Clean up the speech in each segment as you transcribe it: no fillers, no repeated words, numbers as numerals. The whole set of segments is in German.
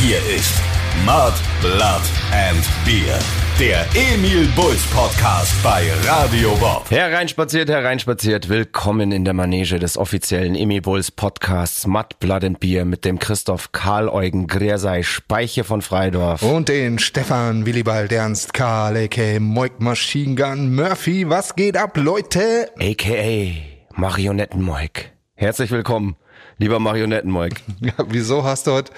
Hier ist Mad Blood and Beer, der Emil Bulls Podcast bei Radio Bob. Hereinspaziert. Willkommen in der Manege des offiziellen Emil Bulls Podcasts Mad Blood and Beer mit dem Christoph Karl-Eugen Greiser-Speiche von Freidorf. Und den Stefan Willibald Ernst-Karl, a.k.a. Moik Maschinengun Murphy. Was geht ab, Leute? A.k.a. Marionetten-Moik. Herzlich willkommen. Lieber Marionetten-Moik. Ja, wieso hast du heute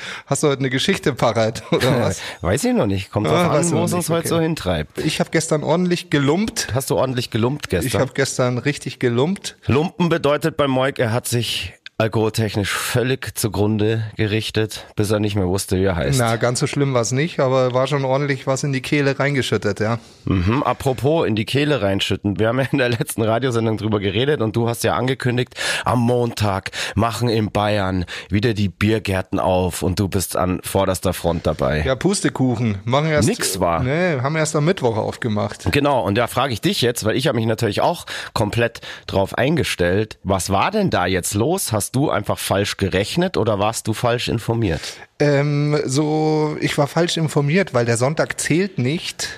eine Geschichte parat, oder was? Weiß ich noch nicht. Kommt drauf an, wo es uns heute so hintreibt. Ich habe gestern ordentlich gelumpt. Hast du ordentlich gelumpt gestern? Ich habe gestern richtig gelumpt. Lumpen bedeutet bei Moik, er hat sich alkoholtechnisch völlig zugrunde gerichtet, bis er nicht mehr wusste, wie er heißt. Na, ganz so schlimm war es nicht, aber war schon ordentlich was in die Kehle reingeschüttet, ja. Mhm, apropos in die Kehle reinschütten. Wir haben ja in der letzten Radiosendung drüber geredet und du hast ja angekündigt, am Montag machen in Bayern wieder die Biergärten auf und du bist an vorderster Front dabei. Ja, Pustekuchen. Machen erst nix war. Nee, haben erst am Mittwoch aufgemacht. Genau, und da frage ich dich jetzt, weil ich habe mich natürlich auch komplett drauf eingestellt. Was war denn da jetzt los? Hast du einfach falsch gerechnet oder warst du falsch informiert? Ich war falsch informiert, weil der Sonntag zählt nicht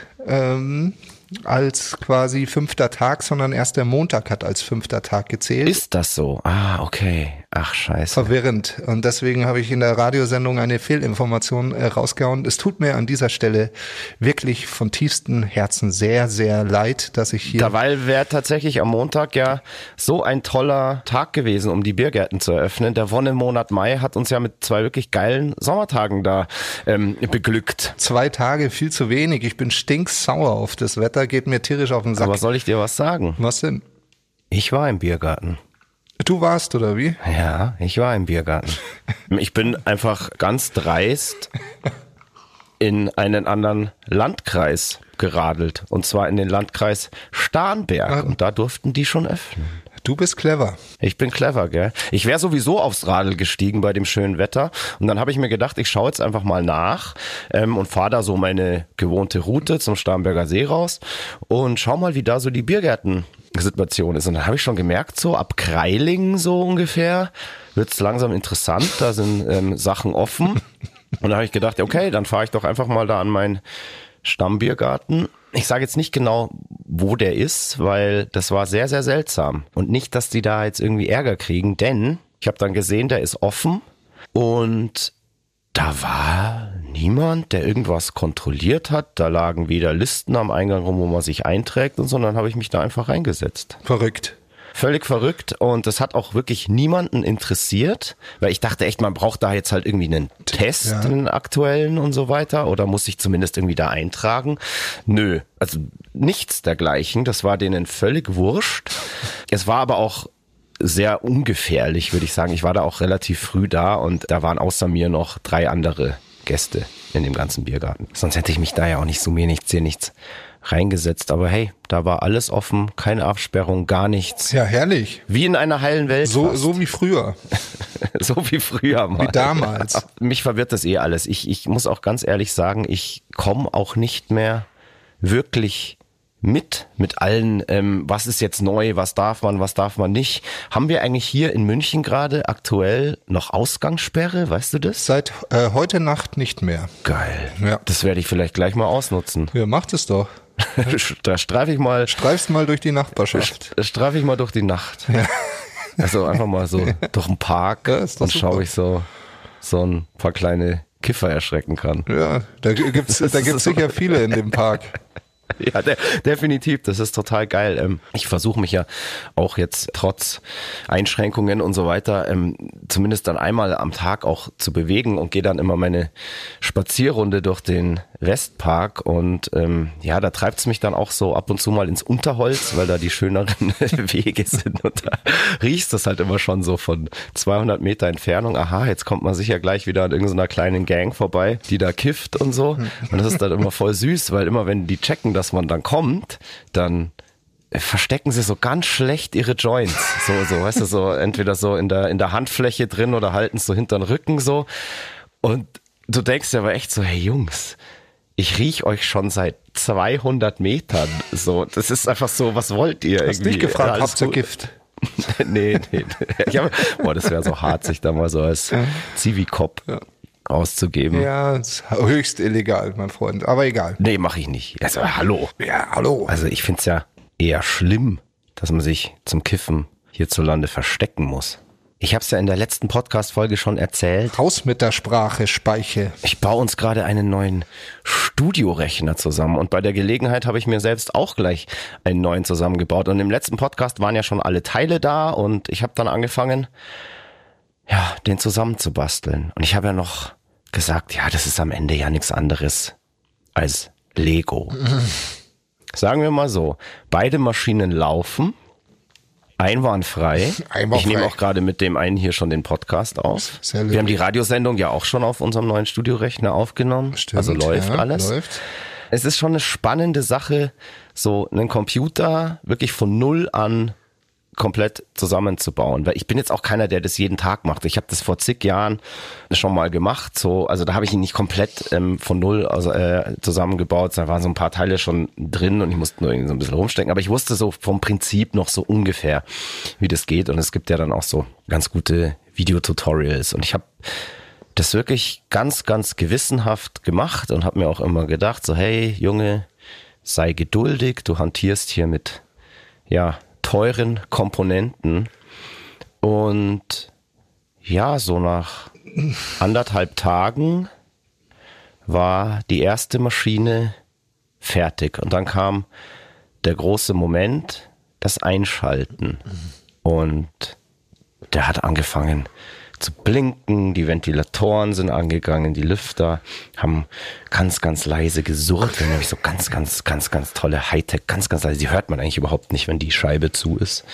als quasi fünfter Tag, sondern erst der Montag hat als fünfter Tag gezählt. Ist das so? Ah, okay. Ach, scheiße. Verwirrend. Und deswegen habe ich in der Radiosendung eine Fehlinformation rausgehauen. Es tut mir an dieser Stelle wirklich von tiefstem Herzen sehr, sehr leid, dass ich hier... Dabei wäre tatsächlich am Montag ja so ein toller Tag gewesen, um die Biergärten zu eröffnen. Der Wonnemonat Mai hat uns ja mit zwei wirklich geilen Sommertagen da beglückt. 2 Tage, viel zu wenig. Ich bin stinksauer auf das Wetter. Geht mir tierisch auf den Sack. Aber soll ich dir was sagen? Was denn? Ich war im Biergarten. Du warst, oder wie? Ja, ich war im Biergarten. Ich bin einfach ganz dreist in einen anderen Landkreis geradelt. Und zwar in den Landkreis Starnberg. Ah. Und da durften die schon öffnen. Du bist clever. Ich bin clever, gell? Ich wäre sowieso aufs Radl gestiegen bei dem schönen Wetter. Und dann habe ich mir gedacht, ich schaue jetzt einfach mal nach und fahre da so meine gewohnte Route zum Starnberger See raus und schau mal, wie da so die Biergärten-Situation ist. Und dann habe ich schon gemerkt, so ab Kreilingen so ungefähr wird es langsam interessant. Da sind Sachen offen. Und da habe ich gedacht, okay, dann fahre ich doch einfach mal da an meinen Stammbiergarten. Ich sage jetzt nicht genau, wo der ist, weil das war sehr, sehr seltsam. Und nicht, dass die da jetzt irgendwie Ärger kriegen, denn ich habe dann gesehen, der ist offen und da war niemand, der irgendwas kontrolliert hat. Da lagen weder Listen am Eingang rum, wo man sich einträgt und so. Und dann habe ich mich da einfach reingesetzt. Verrückt. Völlig verrückt und das hat auch wirklich niemanden interessiert, weil ich dachte echt, man braucht da jetzt halt irgendwie einen Test, ja, einen aktuellen und so weiter oder muss ich zumindest irgendwie da eintragen. Nö, also nichts dergleichen, das war denen völlig wurscht. Es war aber auch sehr ungefährlich, würde ich sagen. Ich war da auch relativ früh da und da waren außer mir noch 3 andere Gäste in dem ganzen Biergarten. Sonst hätte ich mich da ja auch nicht so mir nichts, hier nichts reingesetzt, aber hey, da war alles offen, keine Absperrung, gar nichts. Ja, herrlich. Wie in einer heilen Welt. So wie früher. So wie früher mal. Wie damals. Mich verwirrt das alles. Ich muss auch ganz ehrlich sagen, ich komme auch nicht mehr wirklich mit allen, was ist jetzt neu, was darf man nicht. Haben wir eigentlich hier in München gerade aktuell noch Ausgangssperre, weißt du das? Seit heute Nacht nicht mehr. Geil. Ja. Das werde ich vielleicht gleich mal ausnutzen. Ja, macht es doch. Da streife ich mal. Streifst mal durch die Nachbarschaft. Streife ich mal durch die Nacht. Ja. Also einfach mal so durch den Park und schaue ich so ein paar kleine Kiffer erschrecken kann. Ja, da gibt's sicher viele in dem Park. Ja, definitiv. Das ist total geil. Ich versuche mich ja auch jetzt trotz Einschränkungen und so weiter zumindest dann einmal am Tag auch zu bewegen und gehe dann immer meine Spazierrunde durch den Westpark und ja, da treibt es mich dann auch so ab und zu mal ins Unterholz, weil da die schöneren Wege sind und da riechst das halt immer schon so von 200 Meter Entfernung. Aha, jetzt kommt man sicher gleich wieder an irgendeiner kleinen Gang vorbei, die da kifft und so und das ist dann immer voll süß, weil immer wenn die checken, dass man dann kommt, dann verstecken sie so ganz schlecht ihre Joints, so weißt du, so entweder so in der Handfläche drin oder halten es so hinterm Rücken so und du denkst dir aber echt so, hey Jungs, ich riech euch schon seit 200 Metern. So, das ist einfach so, was wollt ihr? Hast irgendwie? Nicht gefragt, ja, habt ihr Gift? Nee. Boah, das wäre so hart, sich da mal so als Zivi-Cop rauszugeben. Ja, ist höchst illegal, mein Freund, aber egal. Nee, mache ich nicht. Also, hallo. Ja, hallo. Also ich finde es ja eher schlimm, dass man sich zum Kiffen hierzulande verstecken muss. Ich habe es ja in der letzten Podcast-Folge schon erzählt. Raus mit der Sprache, Speiche. Ich baue uns gerade einen neuen Studiorechner zusammen. Und bei der Gelegenheit habe ich mir selbst auch gleich einen neuen zusammengebaut. Und im letzten Podcast waren ja schon alle Teile da. Und ich habe dann angefangen, ja, den zusammenzubasteln. Und ich habe ja noch gesagt, ja, das ist am Ende ja nichts anderes als Lego. Sagen wir mal so, beide Maschinen laufen. Einwandfrei. Ich nehme auch gerade mit dem einen hier schon den Podcast auf. Sehr lieb. Wir haben die Radiosendung ja auch schon auf unserem neuen Studiorechner aufgenommen. Stimmt, also läuft ja, alles. Läuft. Es ist schon eine spannende Sache, so einen Computer wirklich von null an komplett zusammenzubauen. Weil ich bin jetzt auch keiner, der das jeden Tag macht. Ich habe das vor zig Jahren schon mal gemacht. So, also da habe ich ihn nicht komplett von null zusammengebaut. Da waren so ein paar Teile schon drin und ich musste nur irgendwie so ein bisschen rumstecken. Aber ich wusste so vom Prinzip noch so ungefähr, wie das geht. Und es gibt ja dann auch so ganz gute Videotutorials. Und ich habe das wirklich ganz, ganz gewissenhaft gemacht und habe mir auch immer gedacht, so hey Junge, sei geduldig. Du hantierst hier mit, ja, teuren Komponenten und ja, so nach 1,5 Tagen war die erste Maschine fertig und dann kam der große Moment, das Einschalten und der hat angefangen zu blinken, die Ventilatoren sind angegangen, die Lüfter haben ganz, ganz leise gesurrt, nämlich so ganz, ganz, ganz, ganz tolle Hightech, ganz, ganz leise, die hört man eigentlich überhaupt nicht, wenn die Scheibe zu ist.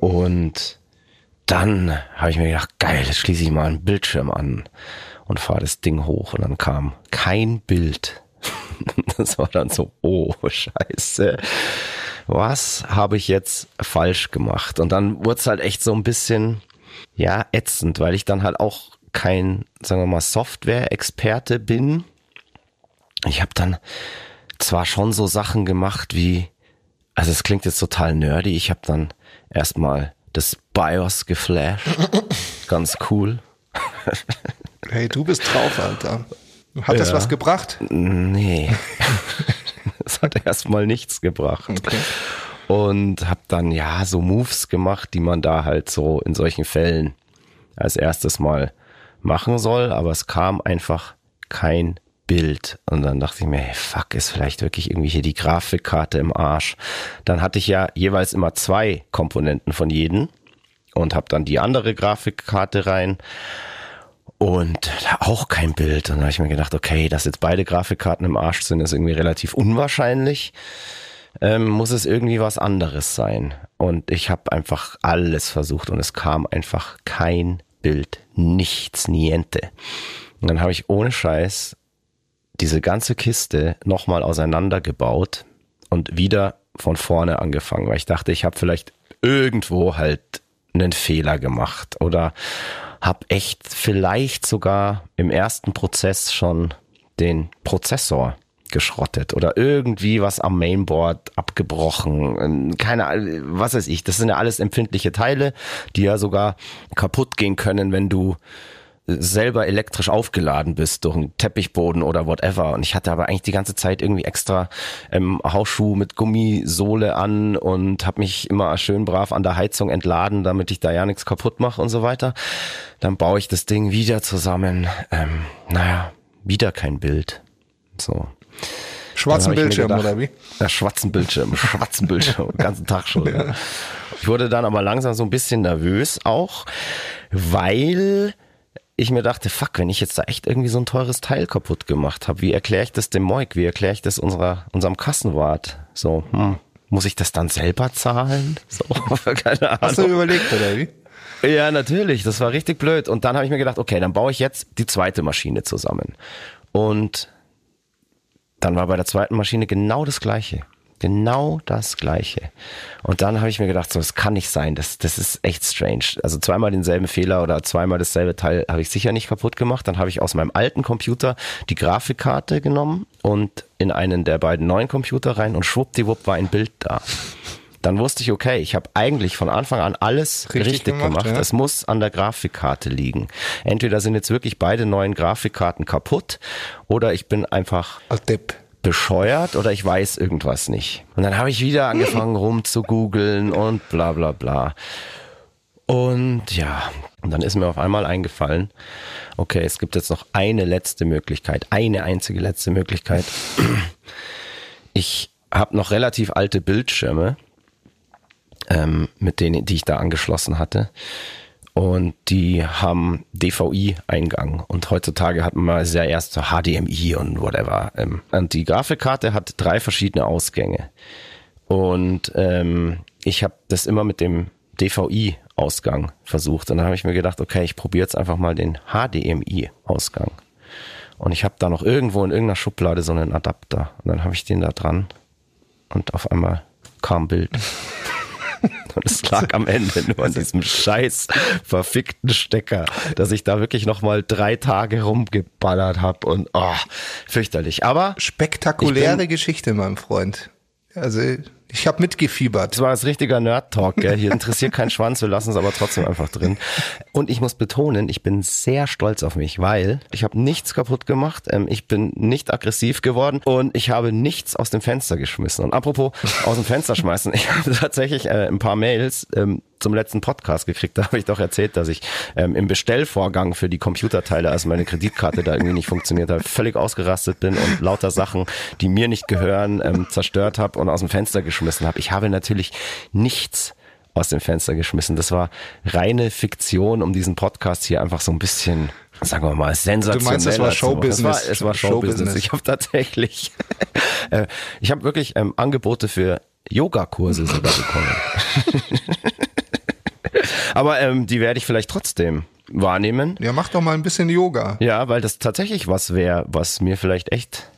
Und dann habe ich mir gedacht, geil, jetzt schließe ich mal einen Bildschirm an und fahre das Ding hoch und dann kam kein Bild. Das war dann so, oh, scheiße. Was habe ich jetzt falsch gemacht? Und dann wurde es halt echt so ein bisschen... ja, ätzend, weil ich dann halt auch kein, sagen wir mal, Software-Experte bin. Ich habe dann zwar schon so Sachen gemacht wie, also es klingt jetzt total nerdy, ich habe dann erstmal das BIOS geflasht. Ganz cool. Hey, du bist drauf, Alter. Hat das was gebracht? Nee. Das hat erstmal nichts gebracht. Okay. Und habe dann ja so Moves gemacht, die man da halt so in solchen Fällen als erstes mal machen soll. Aber es kam einfach kein Bild. Und dann dachte ich mir, hey, fuck, ist vielleicht wirklich irgendwie hier die Grafikkarte im Arsch. Dann hatte ich ja jeweils immer 2 Komponenten von jedem und habe dann die andere Grafikkarte rein und da auch kein Bild. Und dann habe ich mir gedacht, okay, dass jetzt beide Grafikkarten im Arsch sind, ist irgendwie relativ unwahrscheinlich. Muss es irgendwie was anderes sein. Und ich habe einfach alles versucht und es kam einfach kein Bild. Nichts, niente. Und dann habe ich ohne Scheiß diese ganze Kiste nochmal auseinandergebaut und wieder von vorne angefangen, weil ich dachte, ich habe vielleicht irgendwo halt einen Fehler gemacht oder habe echt vielleicht sogar im ersten Prozess schon den Prozessor geschrottet oder irgendwie was am Mainboard abgebrochen, keine Ahnung, was weiß ich, das sind ja alles empfindliche Teile, die ja sogar kaputt gehen können, wenn du selber elektrisch aufgeladen bist durch einen Teppichboden oder whatever und ich hatte aber eigentlich die ganze Zeit irgendwie extra Hausschuh mit Gummisohle an und habe mich immer schön brav an der Heizung entladen, damit ich da ja nichts kaputt mache und so weiter, dann baue ich das Ding wieder zusammen, naja, wieder kein Bild, so. Schwarzen Bildschirm, gedacht, oder wie? Ja, schwarzen Bildschirm, den ganzen Tag schon. Ja. Ich wurde dann aber langsam so ein bisschen nervös auch, weil ich mir dachte, fuck, wenn ich jetzt da echt irgendwie so ein teures Teil kaputt gemacht habe, wie erkläre ich das dem Moik, wie erkläre ich das unserem Kassenwart? So, muss ich das dann selber zahlen? So, keine Ahnung. Hast du überlegt, oder wie? Ja, natürlich, das war richtig blöd. Und dann habe ich mir gedacht, okay, dann baue ich jetzt die zweite Maschine zusammen. Und dann war bei der zweiten Maschine genau das Gleiche. Genau das Gleiche. Und dann habe ich mir gedacht, so, das kann nicht sein. Das ist echt strange. Also zweimal denselben Fehler oder zweimal dasselbe Teil habe ich sicher nicht kaputt gemacht. Dann habe ich aus meinem alten Computer die Grafikkarte genommen und in einen der beiden neuen Computer rein und schwuppdiwupp war ein Bild da. dann wusste ich, okay, ich habe eigentlich von Anfang an alles richtig gemacht. Ja. Es muss an der Grafikkarte liegen. Entweder sind jetzt wirklich beide neuen Grafikkarten kaputt oder ich bin einfach bescheuert oder ich weiß irgendwas nicht. Und dann habe ich wieder angefangen rumzugoogeln und bla bla bla. Und ja, und dann ist mir auf einmal eingefallen, okay, es gibt jetzt noch eine letzte Möglichkeit, eine einzige letzte Möglichkeit. Ich habe noch relativ alte Bildschirme, mit denen, die ich da angeschlossen hatte. Und die haben DVI-Eingang. Und heutzutage hat man ja erst so HDMI und whatever. Und die Grafikkarte hat 3 verschiedene Ausgänge. Und ich habe das immer mit dem DVI-Ausgang versucht. Und dann habe ich mir gedacht, okay, ich probiere jetzt einfach mal den HDMI-Ausgang. Und ich habe da noch irgendwo in irgendeiner Schublade so einen Adapter. Und dann habe ich den da dran und auf einmal kam Bild. Und es lag am Ende nur an diesem scheiß verfickten Stecker, dass ich da wirklich nochmal 3 Tage rumgeballert habe und fürchterlich. Aber spektakuläre Geschichte, mein Freund. Also ich habe mitgefiebert. Das war das richtige Nerd-Talk, gell? Hier interessiert kein Schwanz, wir lassen es aber trotzdem einfach drin. Und ich muss betonen, ich bin sehr stolz auf mich, weil ich habe nichts kaputt gemacht, ich bin nicht aggressiv geworden und ich habe nichts aus dem Fenster geschmissen. Und apropos aus dem Fenster schmeißen, ich habe tatsächlich ein paar Mails zum letzten Podcast gekriegt, da habe ich doch erzählt, dass ich im Bestellvorgang für die Computerteile, also meine Kreditkarte da irgendwie nicht funktioniert hat, völlig ausgerastet bin und lauter Sachen, die mir nicht gehören, zerstört habe und aus dem Fenster geschmissen habe. Ich habe natürlich nichts aus dem Fenster geschmissen. Das war reine Fiktion, um diesen Podcast hier einfach so ein bisschen, sagen wir mal, sensationell. Du meinst, das war Showbusiness? Es war Showbusiness. Ich habe tatsächlich, ich habe wirklich Angebote für Yogakurse sogar bekommen. Aber die werde ich vielleicht trotzdem wahrnehmen. Ja, mach doch mal ein bisschen Yoga. Ja, weil das tatsächlich was wäre, was mir vielleicht echt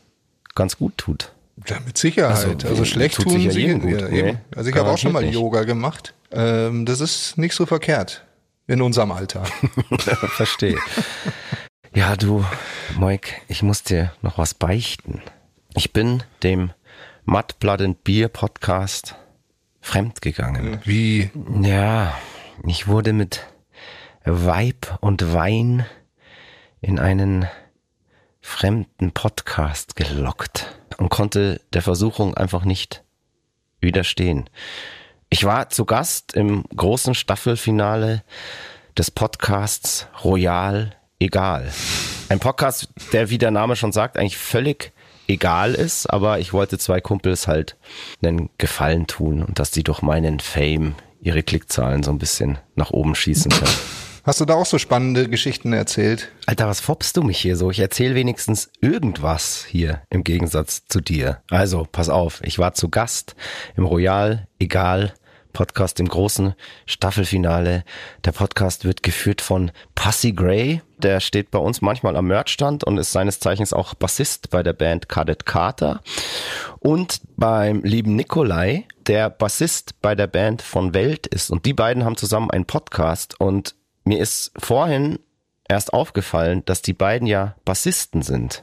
ganz gut tut. Ja, mit Sicherheit. Also schlecht tut tun sie gut. Ja, nee, also ich habe auch schon mal Yoga gemacht. Das ist nicht so verkehrt in unserem Alter. Verstehe. Ja, du, Moik, ich muss dir noch was beichten. Ich bin dem Mad Blood and Beer Podcast fremdgegangen. Wie? Ja, ich wurde mit Weib und Wein in einen fremden Podcast gelockt und konnte der Versuchung einfach nicht widerstehen. Ich war zu Gast im großen Staffelfinale des Podcasts Royal Egal. Ein Podcast, der, wie der Name schon sagt, eigentlich völlig egal ist, aber ich wollte 2 Kumpels halt einen Gefallen tun und dass die durch meinen Fame ihre Klickzahlen so ein bisschen nach oben schießen können. Hast du da auch so spannende Geschichten erzählt? Alter, was foppst du mich hier so? Ich erzähle wenigstens irgendwas hier im Gegensatz zu dir. Also, pass auf, ich war zu Gast im Royal Egal Podcast, im großen Staffelfinale. Der Podcast wird geführt von Pussy Gray. Der steht bei uns manchmal am Merchstand und ist seines Zeichens auch Bassist bei der Band Cadet Carter. Und beim lieben Nikolai, der Bassist bei der Band von Welt ist. Und die beiden haben zusammen einen Podcast. Und mir ist vorhin erst aufgefallen, dass die beiden ja Bassisten sind.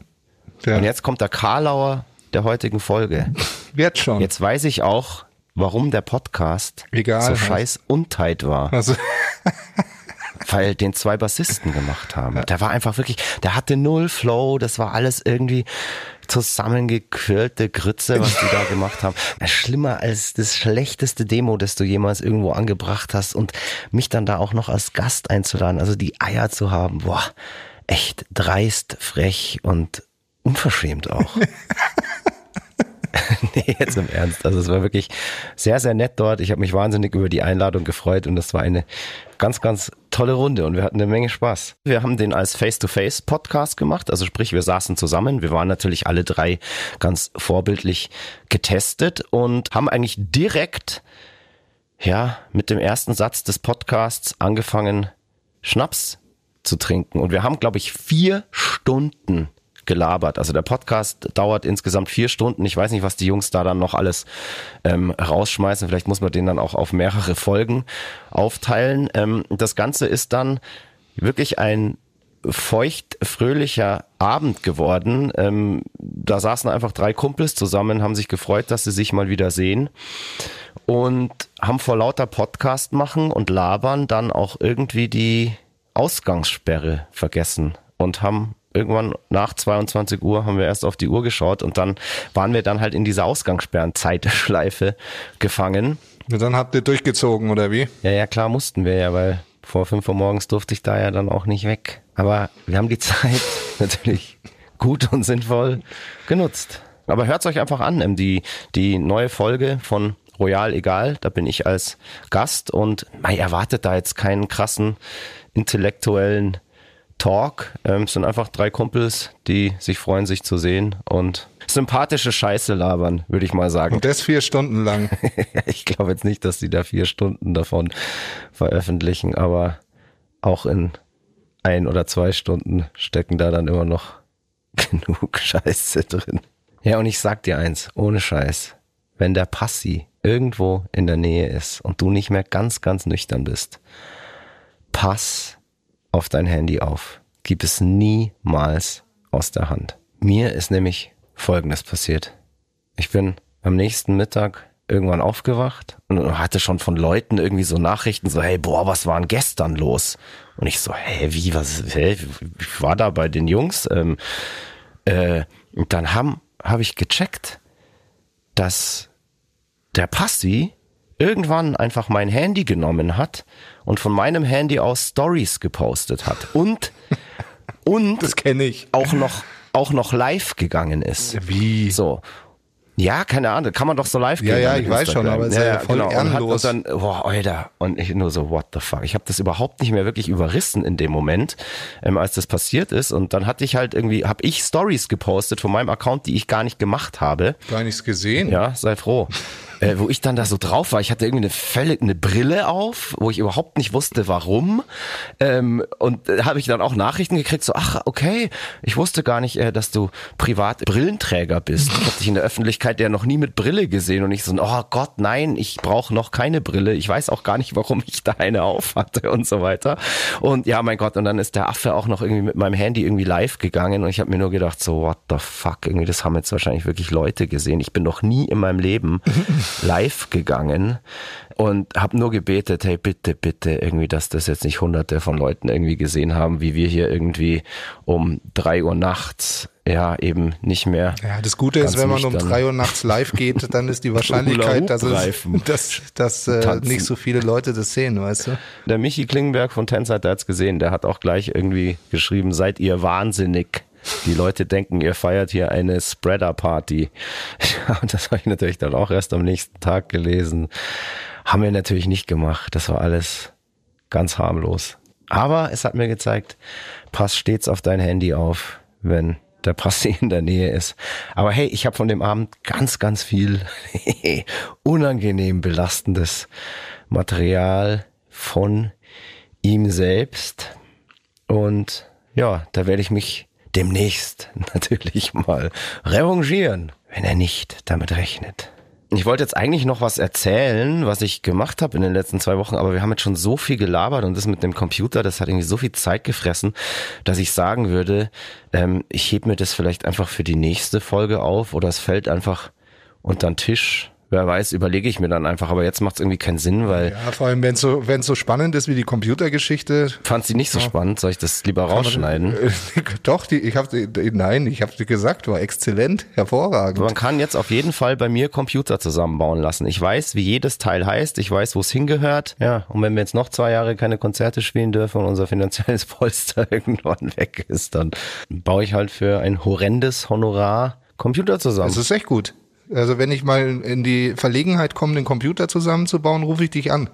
Ja. Und jetzt kommt der Karlauer der heutigen Folge. Wird schon. Jetzt weiß ich auch, warum der Podcast so scheiß Untheit war. Also. Weil den 2 Bassisten gemacht haben. Ja. Der war einfach wirklich, der hatte null Flow, das war alles irgendwie zusammengequirlte Grütze, was die da gemacht haben. Schlimmer als das schlechteste Demo, das du jemals irgendwo angebracht hast, und mich dann da auch noch als Gast einzuladen, also die Eier zu haben, boah, echt dreist, frech und unverschämt auch. Nee, jetzt im Ernst. Also es war wirklich sehr, sehr nett dort. Ich habe mich wahnsinnig über die Einladung gefreut und das war eine ganz, ganz tolle Runde und wir hatten eine Menge Spaß. Wir haben den als Face-to-Face-Podcast gemacht, also sprich, wir saßen zusammen. Wir waren natürlich alle 3 ganz vorbildlich getestet und haben eigentlich direkt, ja, mit dem ersten Satz des Podcasts angefangen, Schnaps zu trinken. Und wir haben, glaube ich, 4 Stunden gelabert. Also der Podcast dauert insgesamt 4 Stunden. Ich weiß nicht, was die Jungs da dann noch alles rausschmeißen. Vielleicht muss man den dann auch auf mehrere Folgen aufteilen. Das Ganze ist dann wirklich ein feucht-fröhlicher Abend geworden. Da saßen einfach 3 Kumpels zusammen, haben sich gefreut, dass sie sich mal wieder sehen und haben vor lauter Podcast machen und labern dann auch irgendwie die Ausgangssperre vergessen und haben irgendwann nach 22 Uhr haben wir erst auf die Uhr geschaut und dann waren wir dann halt in dieser Ausgangssperren-Zeitschleife gefangen. Und dann habt ihr durchgezogen, oder wie? Ja, klar mussten wir ja, weil vor 5 Uhr morgens durfte ich da ja dann auch nicht weg. Aber wir haben die Zeit natürlich gut und sinnvoll genutzt. Aber hört es euch einfach an, die neue Folge von Royal Egal, da bin ich als Gast und erwartet da jetzt keinen krassen intellektuellen Talk. Es sind einfach 3 Kumpels, die sich freuen, sich zu sehen und sympathische Scheiße labern, würde ich mal sagen. Und das 4 Stunden lang. Ich glaube jetzt nicht, dass die da 4 Stunden davon veröffentlichen, aber auch in 1 oder 2 Stunden stecken da dann immer noch genug Scheiße drin. Ja, und ich sag dir eins, ohne Scheiß, wenn der Passi irgendwo in der Nähe ist und du nicht mehr ganz, ganz nüchtern bist, pass auf dein Handy auf. Gib es niemals aus der Hand. Mir ist nämlich Folgendes passiert. Ich bin am nächsten Mittag irgendwann aufgewacht und hatte schon von Leuten irgendwie so Nachrichten, so, hey, boah, was war denn gestern los? Und ich so, ich war da bei den Jungs. Und dann habe ich gecheckt, dass der Passi irgendwann einfach mein Handy genommen hat und von meinem Handy aus Stories gepostet hat und das kenne ich, auch noch live gegangen ist. Wie? So. Ja, keine Ahnung, kann man doch so live gehen. Ja, ich weiß schon, aber es ist ja voll ehrenlos. Und dann, Alter, und ich nur so, what the fuck. Ich habe das überhaupt nicht mehr wirklich überrissen in dem Moment, als das passiert ist. Und dann hatte ich halt irgendwie, habe ich Stories gepostet von meinem Account, die ich gar nicht gemacht habe. Gar nichts gesehen? Ja, sei froh. Wo ich dann da so drauf war, ich hatte irgendwie eine Brille auf, wo ich überhaupt nicht wusste, warum. Und habe ich dann auch Nachrichten gekriegt, so, ach, okay, ich wusste gar nicht, dass du privat Brillenträger bist. Ich hab dich in der Öffentlichkeit ja noch nie mit Brille gesehen. Und ich so, oh Gott, nein, ich brauche noch keine Brille. Ich weiß auch gar nicht, warum ich da eine auf hatte und so weiter. Und ja, mein Gott, und dann ist der Affe auch noch irgendwie mit meinem Handy irgendwie live gegangen. Und ich habe mir nur gedacht, so, what the fuck, irgendwie, das haben jetzt wahrscheinlich wirklich Leute gesehen. Ich bin noch nie in meinem Leben live gegangen und habe nur gebetet, hey, bitte irgendwie, dass das jetzt nicht hunderte von Leuten irgendwie gesehen haben, wie wir hier irgendwie um 3 Uhr nachts eben nicht mehr. Ja, das Gute ist, wenn man um 3 Uhr nachts live geht, dann ist die Wahrscheinlichkeit, dass nicht so viele Leute das sehen, weißt du? Der Michi Klingenberg von Tänzer hat das gesehen, der hat auch gleich irgendwie geschrieben, seid ihr wahnsinnig? Die Leute denken, ihr feiert hier eine Spreader-Party. Ja, und das habe ich natürlich dann auch erst am nächsten Tag gelesen. Haben wir natürlich nicht gemacht. Das war alles ganz harmlos. Aber es hat mir gezeigt, pass stets auf dein Handy auf, wenn der Passi in der Nähe ist. Aber hey, ich habe von dem Abend ganz, ganz viel unangenehm belastendes Material von ihm selbst. Und ja, da werde ich mich demnächst natürlich mal revanchieren, wenn er nicht damit rechnet. Ich wollte jetzt eigentlich noch was erzählen, was ich gemacht habe in den letzten 2 Wochen, aber wir haben jetzt schon so viel gelabert und das mit dem Computer, das hat irgendwie so viel Zeit gefressen, dass ich sagen würde, ich hebe mir das vielleicht einfach für die nächste Folge auf oder es fällt einfach unter den Tisch. Wer weiß, überlege ich mir dann einfach, aber jetzt macht es irgendwie keinen Sinn, weil... Ja, vor allem, wenn es so spannend ist wie die Computergeschichte... Fand sie nicht so spannend, soll ich das lieber rausschneiden? Doch, ich habe dir gesagt, war exzellent, hervorragend. Man kann jetzt auf jeden Fall bei mir Computer zusammenbauen lassen. Ich weiß, wie jedes Teil heißt, ich weiß, wo es hingehört. Ja, und wenn wir jetzt noch 2 Jahre keine Konzerte spielen dürfen und unser finanzielles Polster irgendwann weg ist, dann baue ich halt für ein horrendes Honorar Computer zusammen. Das ist echt gut. Also wenn ich mal in die Verlegenheit komme, den Computer zusammenzubauen, rufe ich dich an.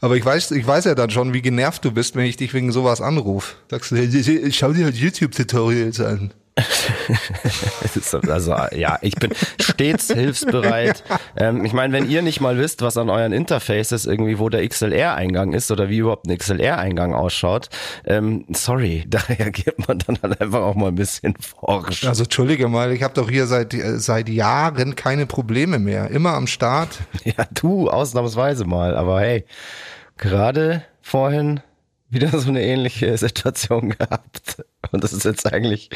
Aber ich weiß ja dann schon, wie genervt du bist, wenn ich dich wegen sowas anrufe. Sagst du, schau dir halt YouTube-Tutorials an. Also ja, ich bin stets hilfsbereit. Ich meine, wenn ihr nicht mal wisst, was an euren Interfaces irgendwie, wo der XLR-Eingang ist oder wie überhaupt ein XLR-Eingang ausschaut, sorry, da reagiert man dann halt einfach auch mal ein bisschen forsch. Also entschuldige mal, ich habe doch hier seit Jahren keine Probleme mehr. Immer am Start. Ja, du, ausnahmsweise mal. Aber hey, gerade vorhin wieder so eine ähnliche Situation gehabt. Und das ist jetzt eigentlich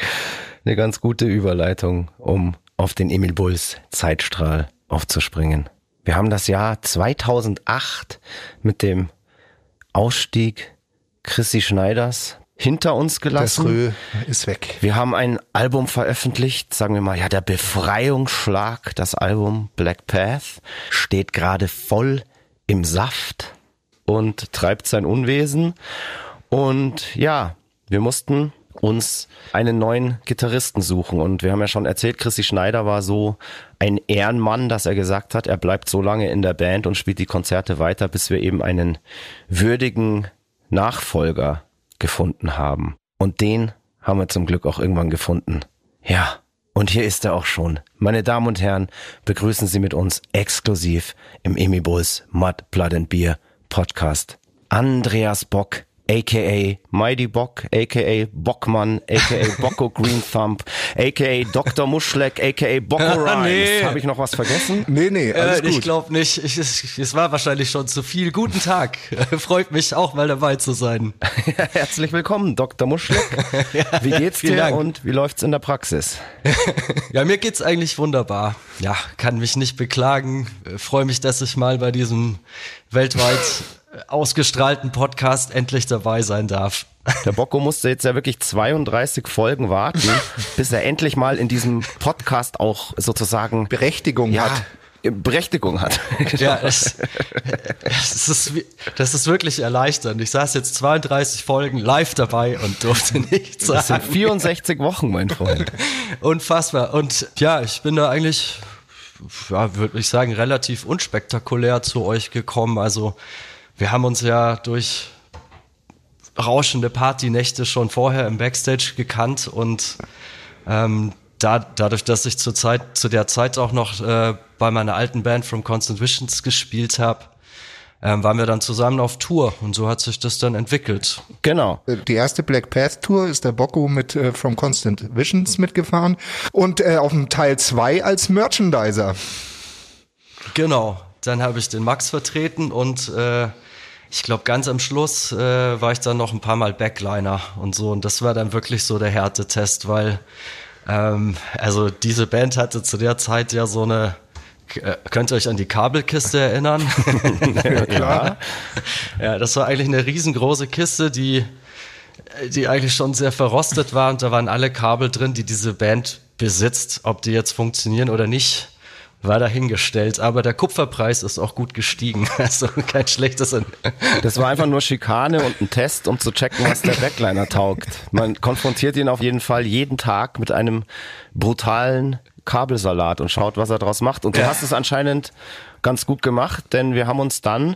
eine ganz gute Überleitung, um auf den Emil Bulls Zeitstrahl aufzuspringen. Wir haben das Jahr 2008 mit dem Ausstieg Chrissy Schneiders hinter uns gelassen. Das Rö ist weg. Wir haben ein Album veröffentlicht, sagen wir mal, ja, der Befreiungsschlag, das Album Black Path, steht gerade voll im Saft und treibt sein Unwesen. Und ja, wir mussten uns einen neuen Gitarristen suchen. Und wir haben ja schon erzählt, Chrissy Schneider war so ein Ehrenmann, dass er gesagt hat, er bleibt so lange in der Band und spielt die Konzerte weiter, bis wir eben einen würdigen Nachfolger gefunden haben. Und den haben wir zum Glück auch irgendwann gefunden. Ja, und hier ist er auch schon. Meine Damen und Herren, begrüßen Sie mit uns exklusiv im Emil Bulls Mad Blood and Beer Podcast Andreas Bock, a.k.a. Mighty Bock, a.k.a. Bockmann, a.k.a. Bocco Green Thump, a.k.a. Dr. Muschleck, a.k.a. Bocco Rhymes. Nee. Habe ich noch was vergessen? Nee, alles gut. Ich glaube nicht. Es war wahrscheinlich schon zu viel. Guten Tag. Freut mich auch, mal dabei zu sein. Herzlich willkommen, Dr. Muschleck. Ja, wie geht's dir und wie läuft's in der Praxis? Ja, mir geht's eigentlich wunderbar. Ja, kann mich nicht beklagen. Freue mich, dass ich mal bei diesem weltweit ausgestrahlten Podcast endlich dabei sein darf. Der Bocco musste jetzt ja wirklich 32 Folgen warten, bis er endlich mal in diesem Podcast auch sozusagen Berechtigung hat. Ja, das ist wirklich erleichternd. Ich saß jetzt 32 Folgen live dabei und durfte nichts sagen. Das sind 64 Wochen, mein Freund. Unfassbar. Und ja, ich bin da eigentlich, ja, würde ich sagen, relativ unspektakulär zu euch gekommen. Also wir haben uns ja durch rauschende Partynächte schon vorher im Backstage gekannt und dadurch, dass ich zu der Zeit auch noch bei meiner alten Band From Constant Visions gespielt habe, waren wir dann zusammen auf Tour und so hat sich das dann entwickelt. Genau. Die erste Black Path Tour ist der Bocco mit From Constant Visions mitgefahren und auf dem Teil 2 als Merchandiser. Genau. Dann habe ich den Max vertreten und ich glaube ganz am Schluss war ich dann noch ein paar Mal Backliner und so. Und das war dann wirklich so der Härtetest, weil also diese Band hatte zu der Zeit ja so eine, könnt ihr euch an die Kabelkiste erinnern? Ja, klar. Ja, das war eigentlich eine riesengroße Kiste, die eigentlich schon sehr verrostet war. Und da waren alle Kabel drin, die diese Band besitzt, ob die jetzt funktionieren oder nicht. War dahingestellt, aber der Kupferpreis ist auch gut gestiegen, also kein schlechtes. Das war einfach nur Schikane und ein Test, um zu checken, was der Backliner taugt. Man konfrontiert ihn auf jeden Fall jeden Tag mit einem brutalen Kabelsalat und schaut, was er draus macht. Und du hast es anscheinend ganz gut gemacht, denn wir haben uns dann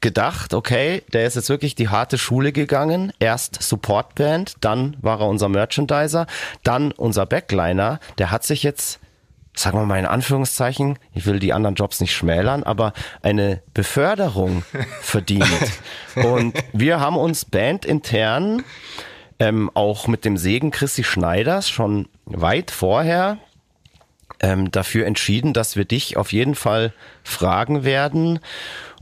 gedacht, okay, der ist jetzt wirklich die harte Schule gegangen. Erst Supportband, dann war er unser Merchandiser, dann unser Backliner. Der hat sich jetzt, sagen wir mal in Anführungszeichen, ich will die anderen Jobs nicht schmälern, aber eine Beförderung verdient. Und wir haben uns bandintern auch mit dem Segen Chrissy Schneiders schon weit vorher dafür entschieden, dass wir dich auf jeden Fall fragen werden.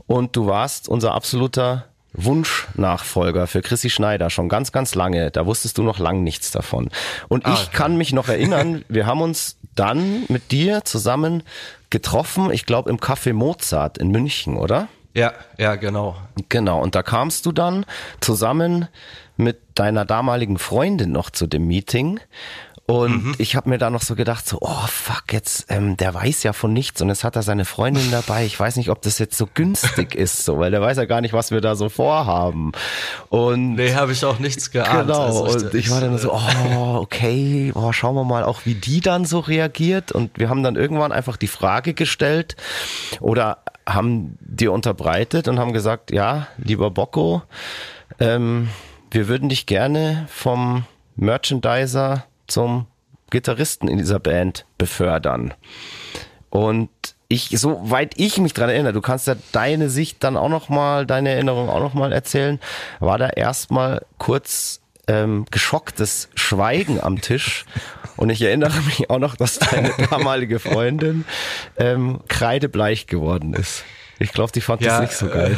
Und du warst unser absoluter Wunschnachfolger für Chrissy Schneider schon ganz, ganz lange. Da wusstest du noch lang nichts davon. Und ich kann mich noch erinnern, wir haben uns dann mit dir zusammen getroffen, ich glaube im Café Mozart in München, oder? Ja, genau. Genau, und da kamst du dann zusammen mit deiner damaligen Freundin noch zu dem Meeting. Und ich habe mir da noch so gedacht, so, oh fuck, jetzt, der weiß ja von nichts und jetzt hat er seine Freundin dabei. Ich weiß nicht, ob das jetzt so günstig ist, so, weil der weiß ja gar nicht, was wir da so vorhaben. Und nee, habe ich auch nichts geahnt. Genau, also ich war dann so, oh, okay, schauen wir mal auch, wie die dann so reagiert. Und wir haben dann irgendwann einfach die Frage gestellt oder haben dir unterbreitet und haben gesagt, ja, lieber Bocco, wir würden dich gerne vom Merchandiser zum Gitarristen in dieser Band befördern. Und soweit ich mich dran erinnere, du kannst ja deine Sicht dann auch nochmal, deine Erinnerung auch nochmal erzählen, war da erstmal kurz geschocktes Schweigen am Tisch. Und ich erinnere mich auch noch, dass deine damalige Freundin kreidebleich geworden ist. Ich glaube, die fand das nicht so geil.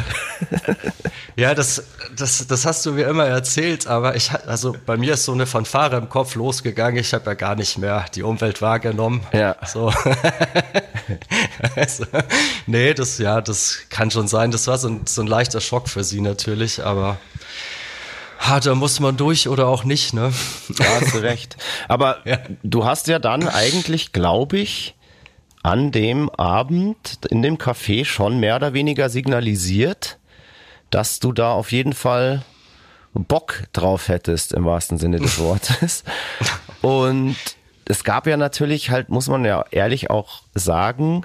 Ja, das hast du mir immer erzählt, aber bei mir ist so eine Fanfare im Kopf losgegangen. Ich habe ja gar nicht mehr die Umwelt wahrgenommen. Ja. So. Nee, das kann schon sein. Das war so ein leichter Schock für sie natürlich, aber da muss man durch oder auch nicht, ne? Da hast du recht. Aber du hast ja dann eigentlich, glaube ich, an dem Abend in dem Café schon mehr oder weniger signalisiert, dass du da auf jeden Fall Bock drauf hättest, im wahrsten Sinne des Wortes. Und es gab ja natürlich halt, muss man ja ehrlich auch sagen,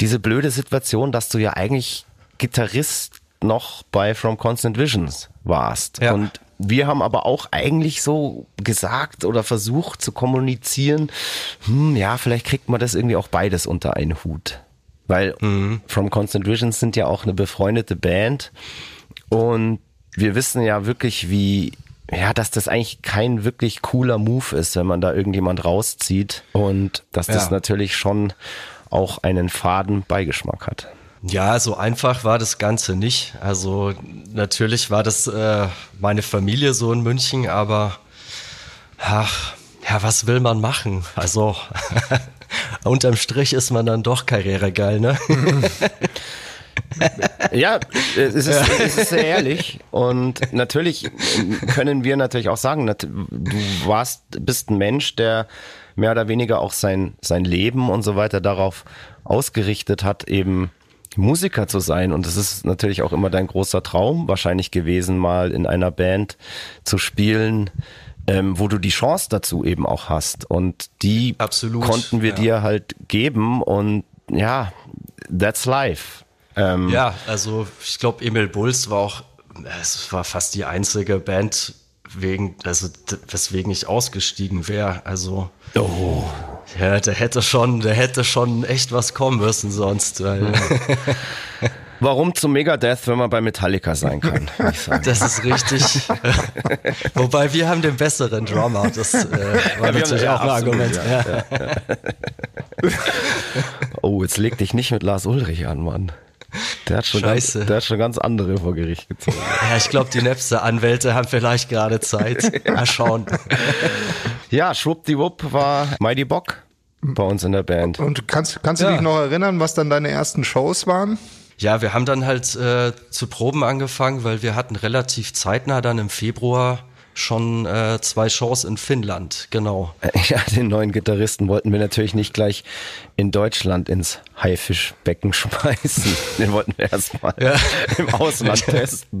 diese blöde Situation, dass du ja eigentlich Gitarrist noch bei From Constant Visions warst. Ja. Und wir haben aber auch eigentlich so gesagt oder versucht zu kommunizieren, vielleicht kriegt man das irgendwie auch beides unter einen Hut. Weil From Constant Visions sind ja auch eine befreundete Band und wir wissen ja wirklich, dass das eigentlich kein wirklich cooler Move ist, wenn man da irgendjemand rauszieht und dass das natürlich schon auch einen faden Beigeschmack hat. Ja, so einfach war das Ganze nicht. Also natürlich war das meine Familie so in München, aber was will man machen? Also unterm Strich ist man dann doch karrieregeil, ne? Ja, es ist sehr ehrlich und natürlich können wir natürlich auch sagen, du bist ein Mensch, der mehr oder weniger auch sein Leben und so weiter darauf ausgerichtet hat, eben Musiker zu sein, und das ist natürlich auch immer dein großer Traum wahrscheinlich gewesen, mal in einer Band zu spielen, wo du die Chance dazu eben auch hast, und die Absolut, konnten wir dir halt geben, und that's life. Also ich glaube, Emil Bulls war fast die einzige Band, weswegen ich ausgestiegen wäre. Also ja, der hätte schon echt was kommen müssen sonst. Warum zum Megadeth, wenn man bei Metallica sein kann? Das ist richtig. Wobei wir haben den besseren Drummer. Das war natürlich auch ein Argument. Ja. Oh, jetzt leg dich nicht mit Lars Ulrich an, Mann. Der hat schon ganz andere vor Gericht gezogen. Ja, ich glaube, die Napster-Anwälte haben vielleicht gerade Zeit. Mal schauen. Ja, schwuppdiwupp war Mighty Bock bei uns in der Band. Und kannst du dich noch erinnern, was dann deine ersten Shows waren? Ja, wir haben dann halt zu Proben angefangen, weil wir hatten relativ zeitnah dann im Februar schon 2 Shows in Finnland, genau. Ja, den neuen Gitarristen wollten wir natürlich nicht gleich in Deutschland ins Haifischbecken schmeißen. Den wollten wir erstmal im Ausland testen.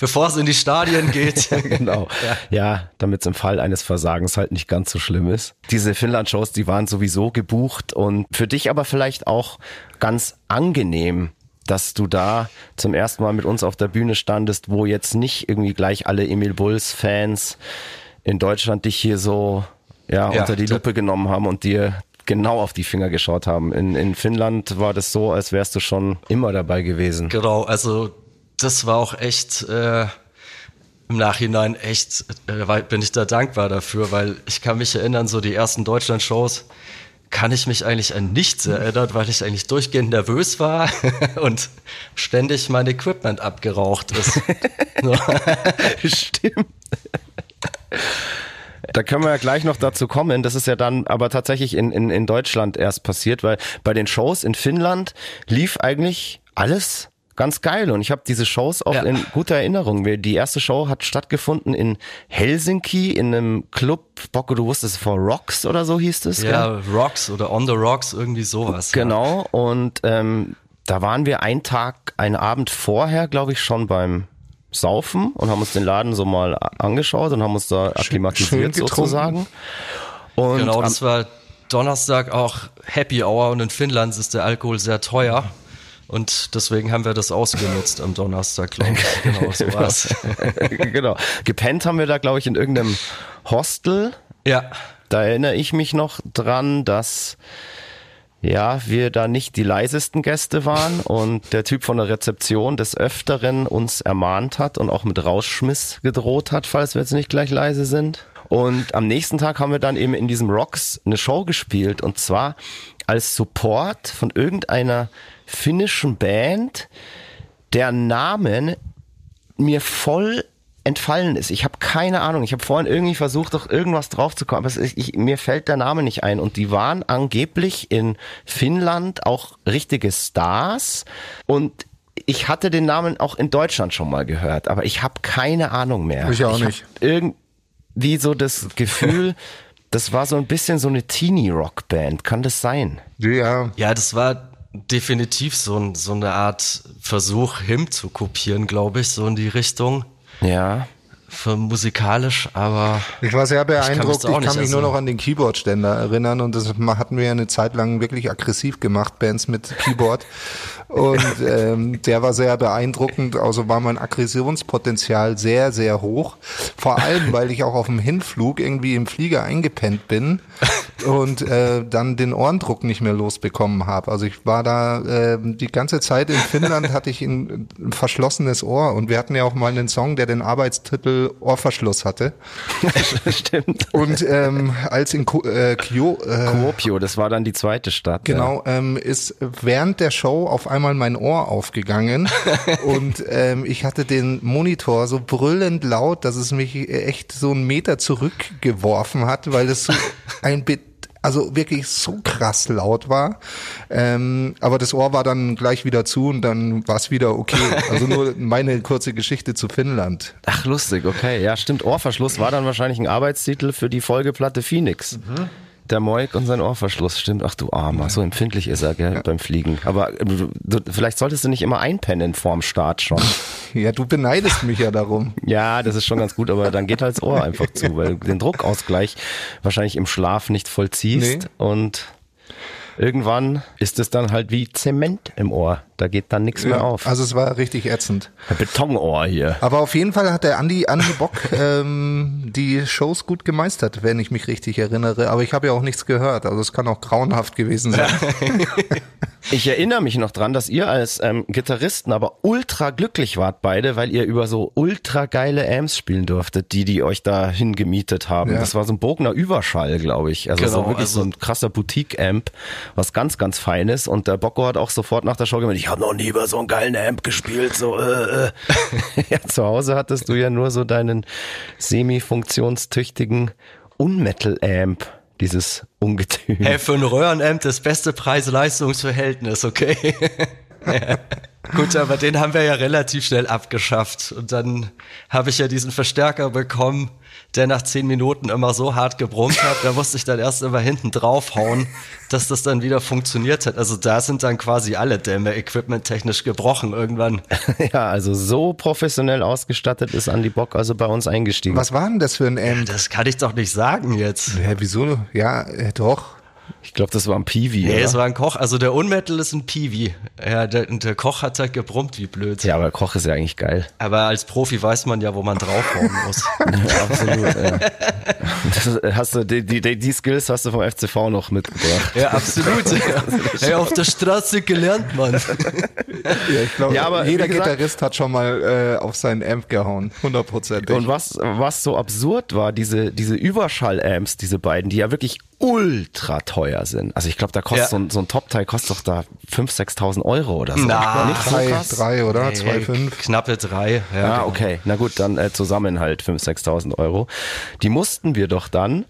Bevor es in die Stadien geht. Genau. Ja, damit es im Fall eines Versagens halt nicht ganz so schlimm ist. Diese Finnland-Shows, die waren sowieso gebucht, und für dich aber vielleicht auch ganz angenehm, dass du da zum ersten Mal mit uns auf der Bühne standest, wo jetzt nicht irgendwie gleich alle Emil Bulls-Fans in Deutschland dich hier so unter die Lupe genommen haben und dir genau auf die Finger geschaut haben. In Finnland war das so, als wärst du schon immer dabei gewesen. Genau, also das war auch echt im Nachhinein echt, bin ich da dankbar dafür, weil ich kann mich erinnern, so die ersten Deutschland-Shows, kann ich mich eigentlich an nichts erinnern, weil ich eigentlich durchgehend nervös war und ständig mein Equipment abgeraucht ist. Stimmt. Da können wir ja gleich noch dazu kommen. Das ist ja dann aber tatsächlich in Deutschland erst passiert, weil bei den Shows in Finnland lief eigentlich alles ganz geil. Und ich habe diese Shows auch in guter Erinnerung. Die erste Show hat stattgefunden in Helsinki, in einem Club, Bocco, du wusstest, For Rocks oder so hieß es. Ja, gell? Rocks oder On the Rocks, irgendwie sowas. Genau, und da waren wir einen Abend vorher, glaube ich, schon beim Saufen und haben uns den Laden so mal angeschaut und haben uns da akklimatisiert sozusagen. Und genau, das war Donnerstag auch Happy Hour, und in Finnland ist der Alkohol sehr teuer. Und deswegen haben wir das ausgenutzt am Donnerstag, glaube ich. Genau, so war's. Genau. Gepennt haben wir da, glaube ich, in irgendeinem Hostel. Ja. Da erinnere ich mich noch dran, dass wir da nicht die leisesten Gäste waren und der Typ von der Rezeption des Öfteren uns ermahnt hat und auch mit Rausschmiss gedroht hat, falls wir jetzt nicht gleich leise sind. Und am nächsten Tag haben wir dann eben in diesem Rocks eine Show gespielt, und zwar als Support von irgendeiner finnischen Band, deren Namen mir voll entfallen ist. Ich habe keine Ahnung. Ich habe vorhin irgendwie versucht, auf irgendwas drauf zu kommen, aber mir fällt der Name nicht ein. Und die waren angeblich in Finnland auch richtige Stars. Und ich hatte den Namen auch in Deutschland schon mal gehört, aber ich habe keine Ahnung mehr. Ich auch nicht. Irgendwie so das Gefühl, das war so ein bisschen so eine Teenie-Rock-Band. Kann das sein? Ja. Ja, das war definitiv so eine Art Versuch, Him zu kopieren, glaube ich, so in die Richtung. Ja. Für musikalisch, aber... Ich war sehr beeindruckt, ich kann mich nur noch an den Keyboard-Ständer erinnern und das hatten wir ja eine Zeit lang wirklich aggressiv gemacht, Bands mit Keyboard und der war sehr beeindruckend, also war mein Aggressionspotenzial sehr, sehr hoch, vor allem, weil ich auch auf dem Hinflug irgendwie im Flieger eingepennt bin und dann den Ohrendruck nicht mehr losbekommen habe, also ich war da die ganze Zeit in Finnland, hatte ich ein verschlossenes Ohr und wir hatten ja auch mal einen Song, der den Arbeitstitel Ohrverschluss hatte. Stimmt. Und als in Kuopio, das war dann die zweite Stadt. Genau, ja. Ist während der Show auf einmal mein Ohr aufgegangen und ich hatte den Monitor so brüllend laut, dass es mich echt so einen Meter zurückgeworfen hat, weil es so also wirklich so krass laut war, aber das Ohr war dann gleich wieder zu und dann war es wieder okay. Also nur meine kurze Geschichte zu Finnland. Ach lustig, okay, ja stimmt, Ohrverschluss war dann wahrscheinlich ein Arbeitstitel für die Folgeplatte Phoenix. Mhm. Der Moik und sein Ohrverschluss, stimmt. Ach du Armer, so empfindlich ist er, gell, ja, beim Fliegen. Aber vielleicht solltest du nicht immer einpennen vorm Start schon. Ja, du beneidest mich ja darum. Ja, das ist schon ganz gut, aber dann geht halt das Ohr einfach zu, weil du den Druckausgleich wahrscheinlich im Schlaf nicht vollziehst. Nee. Und irgendwann ist es dann halt wie Zement im Ohr. Da geht dann nichts mehr auf. Also es war richtig ätzend. Ein Betonohr hier. Aber auf jeden Fall hat der Andi Bock die Shows gut gemeistert, wenn ich mich richtig erinnere. Aber ich habe ja auch nichts gehört. Also es kann auch grauenhaft gewesen sein. Ich erinnere mich noch dran, dass ihr als Gitarristen aber ultra glücklich wart beide, weil ihr über so ultra geile Amps spielen durftet, die euch da hingemietet haben. Ja. Das war so ein Bogner Überschall, glaube ich. Also genau, so wirklich so ein krasser Boutique-Amp, was ganz, ganz Feines. Und der Bocco hat auch sofort nach der Show gemeint, ich habe noch nie über so einen geilen Amp gespielt. So, Ja, zu Hause hattest du ja nur so deinen semi-funktionstüchtigen Unmetal-Amp. Dieses Ungetüm. Hey, für ein Röhrenamp das beste Preis-Leistungs-Verhältnis, okay? Ja. Gut, aber den haben wir ja relativ schnell abgeschafft. Und dann habe ich ja diesen Verstärker bekommen, der nach 10 Minuten immer so hart gebrummt hat. Da musste ich dann erst immer hinten draufhauen, dass das dann wieder funktioniert hat. Also da sind dann quasi alle Dämme equipmenttechnisch gebrochen irgendwann. Ja, also so professionell ausgestattet ist Andi Bock also bei uns eingestiegen. Was war denn das für ein Amp? Das kann ich doch nicht sagen jetzt. Ja, wieso? Ja, doch. Ich glaube, das war ein Peavy, oder? Nee, es war ein Koch. Also der Unmetal ist ein Peavy. Ja, der Koch hat halt gebrummt wie blöd. Ja, aber Koch ist ja eigentlich geil. Aber als Profi weiß man ja, wo man draufhauen muss. Ja, absolut, ja. Hast du die Skills hast du vom FCV noch mitgebracht. Ja, absolut. Ja. Hey, auf der Straße gelernt, Mann. Ja, ich glaube, jeder Gitarrist hat schon mal auf seinen Amp gehauen. 100%. Und was so absurd war, diese Überschall-Amps, diese beiden, die ja wirklich ultra teuer sind. Also ich glaube, da kostet so ein Top-Teil kostet doch da 5.000, 6.000 Euro oder so. Na, nicht so krass. 3 oder? 2,5. Knappe 3. Ja, genau. Okay. Na gut, dann zusammen halt 5.000, 6.000 Euro. Die mussten wir doch dann,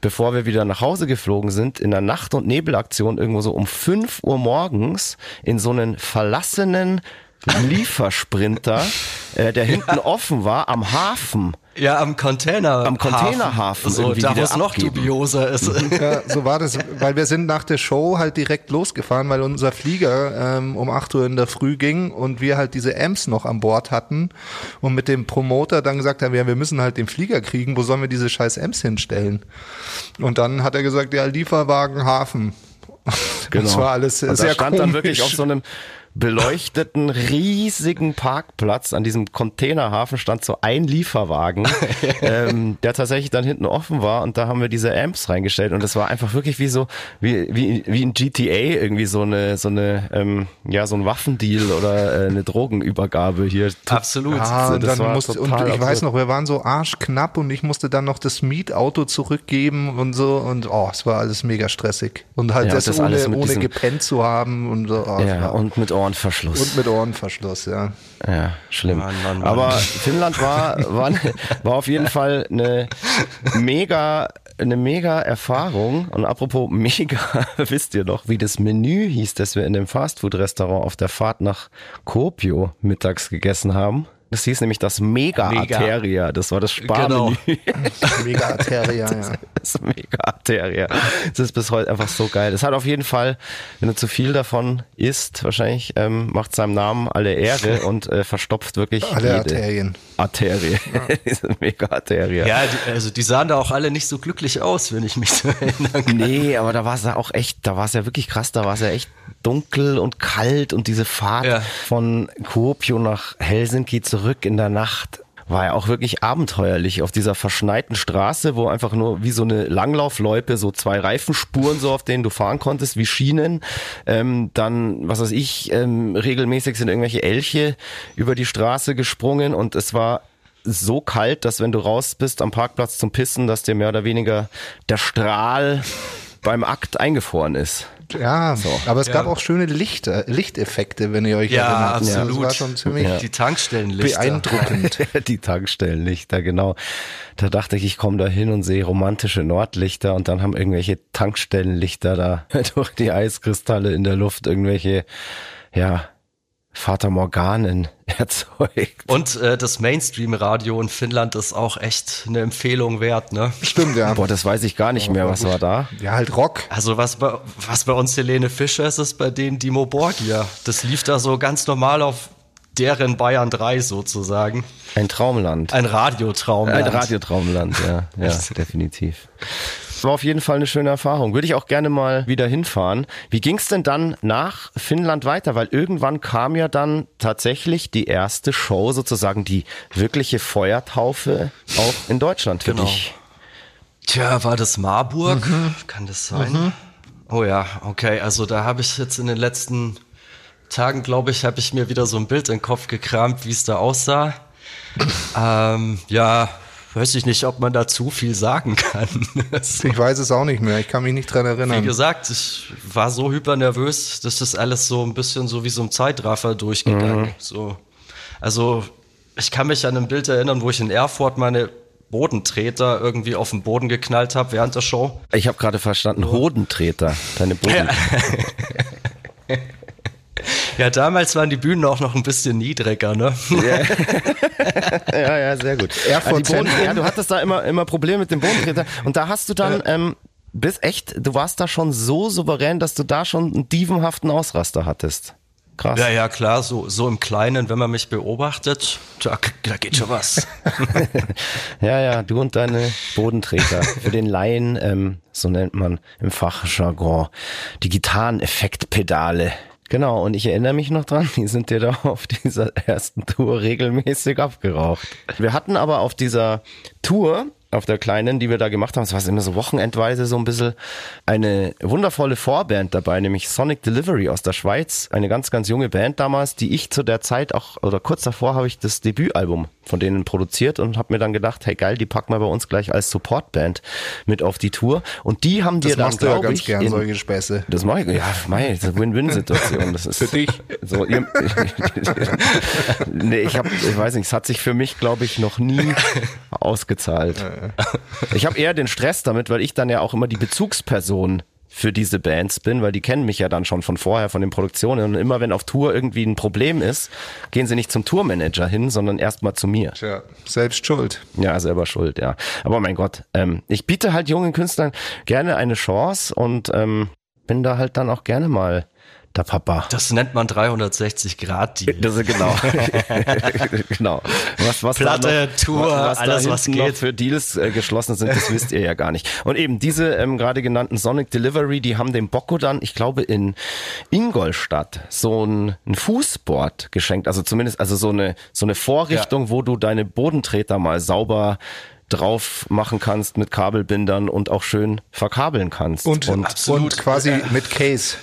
bevor wir wieder nach Hause geflogen sind, in der Nacht- und Nebelaktion irgendwo so um 5 Uhr morgens in so einen verlassenen Liefersprinter, der hinten offen war, am Hafen. Ja, am Containerhafen. So, da wo es noch dubioser ist. Ja, so war das, weil wir sind nach der Show halt direkt losgefahren, weil unser Flieger um 8 Uhr in der Früh ging und wir halt diese Amps noch an Bord hatten und mit dem Promoter dann gesagt haben, ja, wir müssen halt den Flieger kriegen, wo sollen wir diese scheiß Amps hinstellen? Und dann hat er gesagt, ja, Lieferwagen, Hafen. Genau. Das war alles sehr komisch. Und da stand dann wirklich auf so einem beleuchteten, riesigen Parkplatz an diesem Containerhafen stand so ein Lieferwagen, der tatsächlich dann hinten offen war, und da haben wir diese Amps reingestellt, und das war einfach wirklich wie so, wie in GTA irgendwie so ein Waffendeal oder eine Drogenübergabe hier. Absolut. Ah, und das dann ich weiß noch, wir waren so arschknapp und ich musste dann noch das Mietauto zurückgeben und so, und es war alles mega stressig und halt das alles ohne gepennt zu haben und so. Und mit Ohrenverschluss. Ja. Ja, schlimm. Mann. Aber Finnland war auf jeden Fall eine mega Erfahrung. Und apropos mega, wisst ihr noch, wie das Menü hieß, das wir in dem Fastfood-Restaurant auf der Fahrt nach Kuopio mittags gegessen haben? Das hieß nämlich das Mega-Arteria. Das war das Sparmenü. Genau. Mega-Arteria, ja. Das Mega-Arteria. Das ist bis heute einfach so geil. Das hat auf jeden Fall, wenn du zu viel davon isst, wahrscheinlich macht seinem Namen alle Ehre und verstopft wirklich alle jede Arterien. Arterie. Diese Mega-Arteria. Ja, die sahen da auch alle nicht so glücklich aus, wenn ich mich so erinnern kann. Nee, aber da war es ja auch echt, da war es ja wirklich krass, da war es ja echt dunkel und kalt, und diese Fahrt von Kuopio nach Helsinki zurück in der Nacht war ja auch wirklich abenteuerlich auf dieser verschneiten Straße, wo einfach nur wie so eine Langlaufloipe, so zwei Reifenspuren so, auf denen du fahren konntest, wie Schienen. Dann, was weiß ich, regelmäßig sind irgendwelche Elche über die Straße gesprungen, und es war so kalt, dass wenn du raus bist am Parkplatz zum Pissen, dass dir mehr oder weniger der Strahl beim Akt eingefroren ist. Ja, so. Aber es gab auch schöne Lichteffekte, wenn ihr euch erinnert. Ja, absolut. Das war schon ziemlich die Tankstellenlichter. Beeindruckend. Die Tankstellenlichter, genau. Da dachte ich komme da hin und sehe romantische Nordlichter, und dann haben irgendwelche Tankstellenlichter da durch die Eiskristalle in der Luft irgendwelche, Fata Morganen erzeugt. Und das Mainstream-Radio in Finnland ist auch echt eine Empfehlung wert, ne? Stimmt, ja. Boah, das weiß ich gar nicht mehr. Was war da? Ja, halt Rock. Also was bei uns Helene Fischer ist, ist bei denen Dimo Borgia. Das lief da so ganz normal auf deren Bayern 3 sozusagen. Ein Traumland. Ein Radiotraumland. Ein Radiotraumland, ja, definitiv. War auf jeden Fall eine schöne Erfahrung. Würde ich auch gerne mal wieder hinfahren. Wie ging es denn dann nach Finnland weiter? Weil irgendwann kam ja dann tatsächlich die erste Show, sozusagen die wirkliche Feuertaufe auch in Deutschland für dich. Tja, war das Marburg? Mhm. Kann das sein? Mhm. Oh ja, okay. Also da habe ich jetzt in den letzten Tagen, glaube ich, habe ich mir wieder so ein Bild in den Kopf gekramt, wie es da aussah. Weiß ich nicht, ob man da zu viel sagen kann. Ich weiß es auch nicht mehr, ich kann mich nicht dran erinnern. Wie gesagt, ich war so hypernervös, dass das alles so ein bisschen so wie so ein Zeitraffer durchgegangen. Mhm. So. Also ich kann mich an ein Bild erinnern, wo ich in Erfurt meine Bodentreter irgendwie auf den Boden geknallt habe während der Show. Ich habe gerade verstanden, Hodentreter, deine Bodentreter. Ja, damals waren die Bühnen auch noch ein bisschen niedriger, ne? Yeah. ja, sehr gut. Du hattest da immer Probleme mit dem Bodentreter. Und da hast du dann, du warst da schon so souverän, dass du da schon einen dievenhaften Ausraster hattest. Krass. Ja, klar, so im Kleinen, wenn man mich beobachtet, da geht schon was. ja, du und deine Bodentreter. Für den Laien, so nennt man im Fachjargon, die Gitarreneffektpedale. Genau, und ich erinnere mich noch dran, die sind dir da auf dieser ersten Tour regelmäßig abgeraucht. Wir hatten aber auf dieser Tour, auf der kleinen, die wir da gemacht haben, das war immer so wochenendweise so ein bisschen, eine wundervolle Vorband dabei, nämlich Sonic Delivery aus der Schweiz. Eine ganz, ganz junge Band damals, die ich zu der Zeit auch, oder kurz davor habe ich das Debütalbum von denen produziert und habe mir dann gedacht, hey geil, die packen wir bei uns gleich als Supportband mit auf die Tour. Und die haben dir dann, glaube ich... Das machst du ja ganz gern, solche Späße. Das mache ich, das ist eine Win-Win-Situation. Das ist für dich. So, ich weiß nicht, es hat sich für mich, glaube ich, noch nie ausgezahlt. Ich habe eher den Stress damit, weil ich dann ja auch immer die Bezugsperson für diese Bands bin, weil die kennen mich ja dann schon von vorher, von den Produktionen, und immer wenn auf Tour irgendwie ein Problem ist, gehen sie nicht zum Tourmanager hin, sondern erstmal zu mir. Tja, selbst schuld. Ja, selber schuld, ja. Aber mein Gott, ich biete halt jungen Künstlern gerne eine Chance und bin da halt dann auch gerne mal der Papa. Das nennt man 360-Grad-Deal. Das ist genau. Genau. Was Platte, noch, Tour, was alles was geht. Für Deals geschlossen sind, das wisst ihr ja gar nicht. Und eben diese gerade genannten Sonic Delivery, die haben dem Bocco dann, ich glaube in Ingolstadt, so ein Fußboard geschenkt. Also zumindest also so eine Vorrichtung, ja, wo du deine Bodentreter mal sauber drauf machen kannst mit Kabelbindern und auch schön verkabeln kannst. Und absolut quasi mit Case.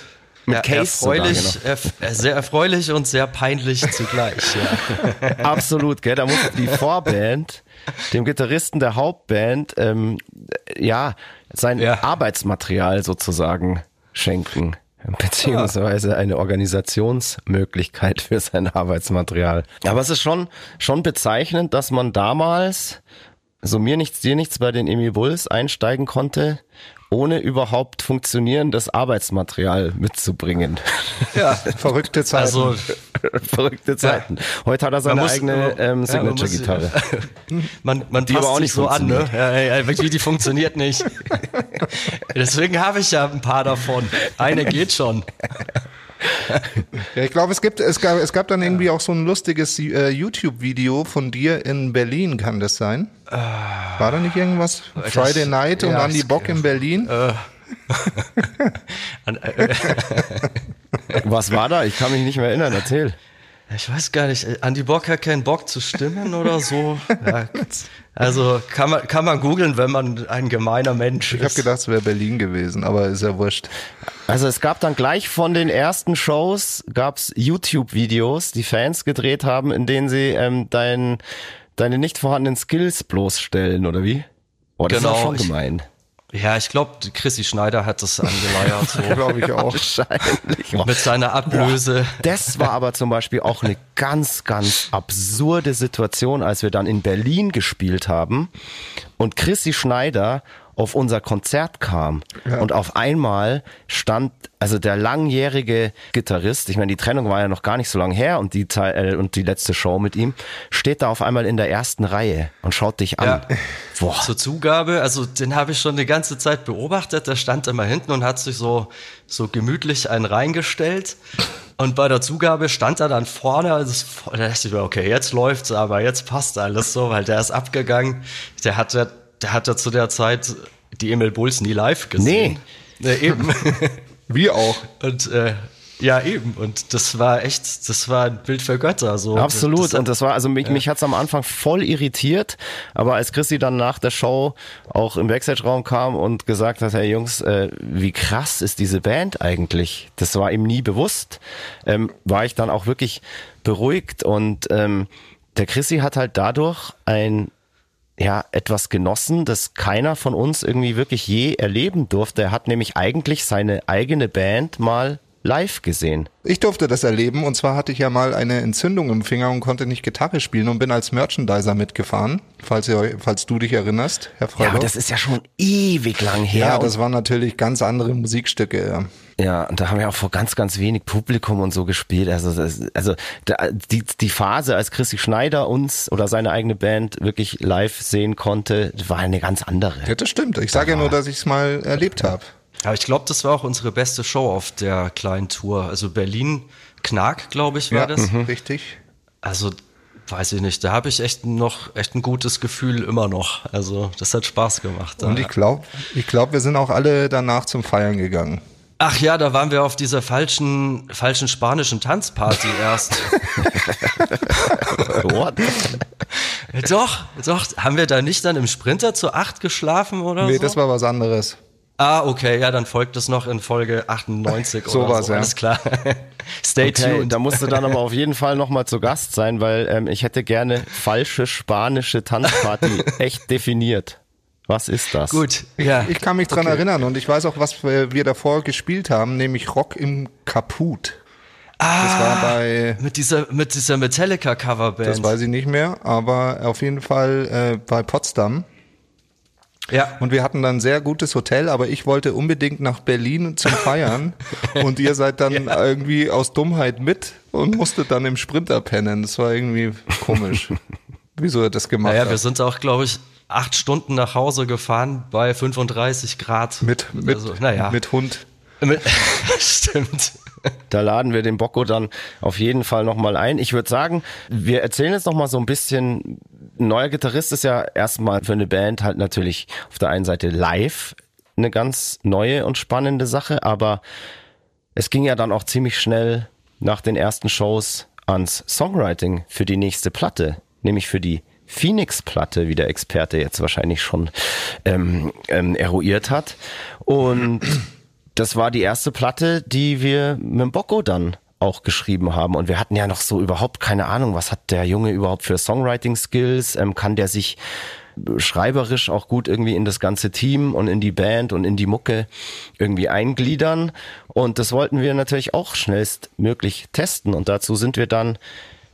Mit Case erfreulich, sogar, genau. Sehr erfreulich und sehr peinlich zugleich. Ja. Absolut, gell? Da muss die Vorband, dem Gitarristen der Hauptband, sein Arbeitsmaterial sozusagen schenken. Beziehungsweise eine Organisationsmöglichkeit für sein Arbeitsmaterial. Aber es ist schon bezeichnend, dass man damals, so mir nichts, dir nichts, bei den Emil Bulls einsteigen konnte, ohne überhaupt funktionierendes Arbeitsmaterial mitzubringen. Ja, verrückte Zeiten. Also, verrückte Zeiten. Heute hat er seine eigene Signature-Gitarre. Man die passt auch nicht so an, ne? Ja, wirklich, die funktioniert nicht. Deswegen habe ich ja ein paar davon. Eine geht schon. Ja, ich glaube, es gab dann irgendwie auch so ein lustiges YouTube-Video von dir in Berlin, kann das sein? War da nicht irgendwas? Friday Night und Andy Bock in Berlin? Was war da? Ich kann mich nicht mehr erinnern, erzähl. Ich weiß gar nicht, Andy Bock hat keinen Bock zu stimmen oder so. Ja, also kann man googeln, wenn man ein gemeiner Mensch ist. Ich habe gedacht, es wäre Berlin gewesen, aber ist ja wurscht. Also es gab dann gleich von den ersten Shows, gab's YouTube-Videos, die Fans gedreht haben, in denen sie deine nicht vorhandenen Skills bloßstellen, oder wie? Oh, das ist schon gemein. Ja, ich glaube, Chrissy Schneider hat das angeleiert. So. Glaube ich auch. Wahrscheinlich. Mit seiner Ablöse. Ja, das war aber zum Beispiel auch eine ganz, ganz absurde Situation, als wir dann in Berlin gespielt haben und Chrissy Schneider auf unser Konzert kam. Ja. Und auf einmal stand also der langjährige Gitarrist, ich meine, die Trennung war ja noch gar nicht so lange her und die letzte Show mit ihm, steht da auf einmal in der ersten Reihe und schaut dich an. Ja. Boah. Zur Zugabe, also den habe ich schon die ganze Zeit beobachtet, der stand immer hinten und hat sich so gemütlich einen reingestellt. Und bei der Zugabe stand er dann vorne, also da dachte ich mir, okay, jetzt läuft's, aber jetzt passt alles so, weil der ist abgegangen, der hat ja zu der Zeit die Emil Bulls nie live gesehen. Nee. Eben. Wie auch. Und eben. Und das war ein Bild für Götter. So. Absolut. Mich hat es am Anfang voll irritiert. Aber als Chrissy dann nach der Show auch im Backstage-Raum kam und gesagt hat, hey Jungs, wie krass ist diese Band eigentlich? Das war ihm nie bewusst. War ich dann auch wirklich beruhigt. Und der Chrissy hat halt dadurch etwas genossen, das keiner von uns irgendwie wirklich je erleben durfte. Er hat nämlich eigentlich seine eigene Band mal live gesehen. Ich durfte das erleben, und zwar hatte ich ja mal eine Entzündung im Finger und konnte nicht Gitarre spielen und bin als Merchandiser mitgefahren, falls du dich erinnerst, Herr Freidorf. Ja, aber das ist ja schon ewig lang her. Ja, das waren natürlich ganz andere Musikstücke, ja. Ja, und da haben wir auch vor ganz, ganz wenig Publikum und so gespielt. Die Phase, als Chrissy Schneider uns oder seine eigene Band wirklich live sehen konnte, war eine ganz andere. Ja, das stimmt. Ich sage ja nur, dass ich es mal erlebt habe. Aber ich glaube, das war auch unsere beste Show auf der kleinen Tour. Also Berlin Knark, glaube ich, war das. Mhm. Richtig. Also, weiß ich nicht, da habe ich echt ein gutes Gefühl immer noch. Also, das hat Spaß gemacht. Und ich glaube, wir sind auch alle danach zum Feiern gegangen. Ach ja, da waren wir auf dieser falschen spanischen Tanzparty erst. What? Doch, haben wir da nicht dann im Sprinter zu 8 geschlafen oder so? Nee, das war was anderes. Ah, okay, ja, dann folgt es noch in Folge 98 so oder so, ja. Alles klar. Stay tuned. Da musst du dann aber auf jeden Fall nochmal zu Gast sein, weil ich hätte gerne falsche spanische Tanzparty echt definiert. Was ist das? Gut, ja. Ich kann mich dran erinnern und ich weiß auch, was wir davor gespielt haben, nämlich Rock im Kaput. Das war bei mit dieser Metallica-Coverband. Das weiß ich nicht mehr, aber auf jeden Fall bei Potsdam. Ja. Und wir hatten dann ein sehr gutes Hotel, aber ich wollte unbedingt nach Berlin zum Feiern und ihr seid dann irgendwie aus Dummheit mit und musstet dann im Sprinter pennen. Das war irgendwie komisch, wieso ihr das gemacht habt. Ja, wir sind auch, glaube ich, 8 Stunden nach Hause gefahren bei 35 Grad. Mit Hund. Stimmt. Da laden wir den Bocco dann auf jeden Fall nochmal ein. Ich würde sagen, wir erzählen jetzt nochmal so ein bisschen, ein neuer Gitarrist ist ja erstmal für eine Band halt natürlich auf der einen Seite live eine ganz neue und spannende Sache, aber es ging ja dann auch ziemlich schnell nach den ersten Shows ans Songwriting für die nächste Platte, nämlich für die Phoenix-Platte, wie der Experte jetzt wahrscheinlich schon eruiert hat. Und das war die erste Platte, die wir mit dem Bocco dann auch geschrieben haben. Und wir hatten ja noch so überhaupt keine Ahnung, was hat der Junge überhaupt für Songwriting-Skills? Kann der sich schreiberisch auch gut irgendwie in das ganze Team und in die Band und in die Mucke irgendwie eingliedern? Und das wollten wir natürlich auch schnellstmöglich testen. Und dazu sind wir dann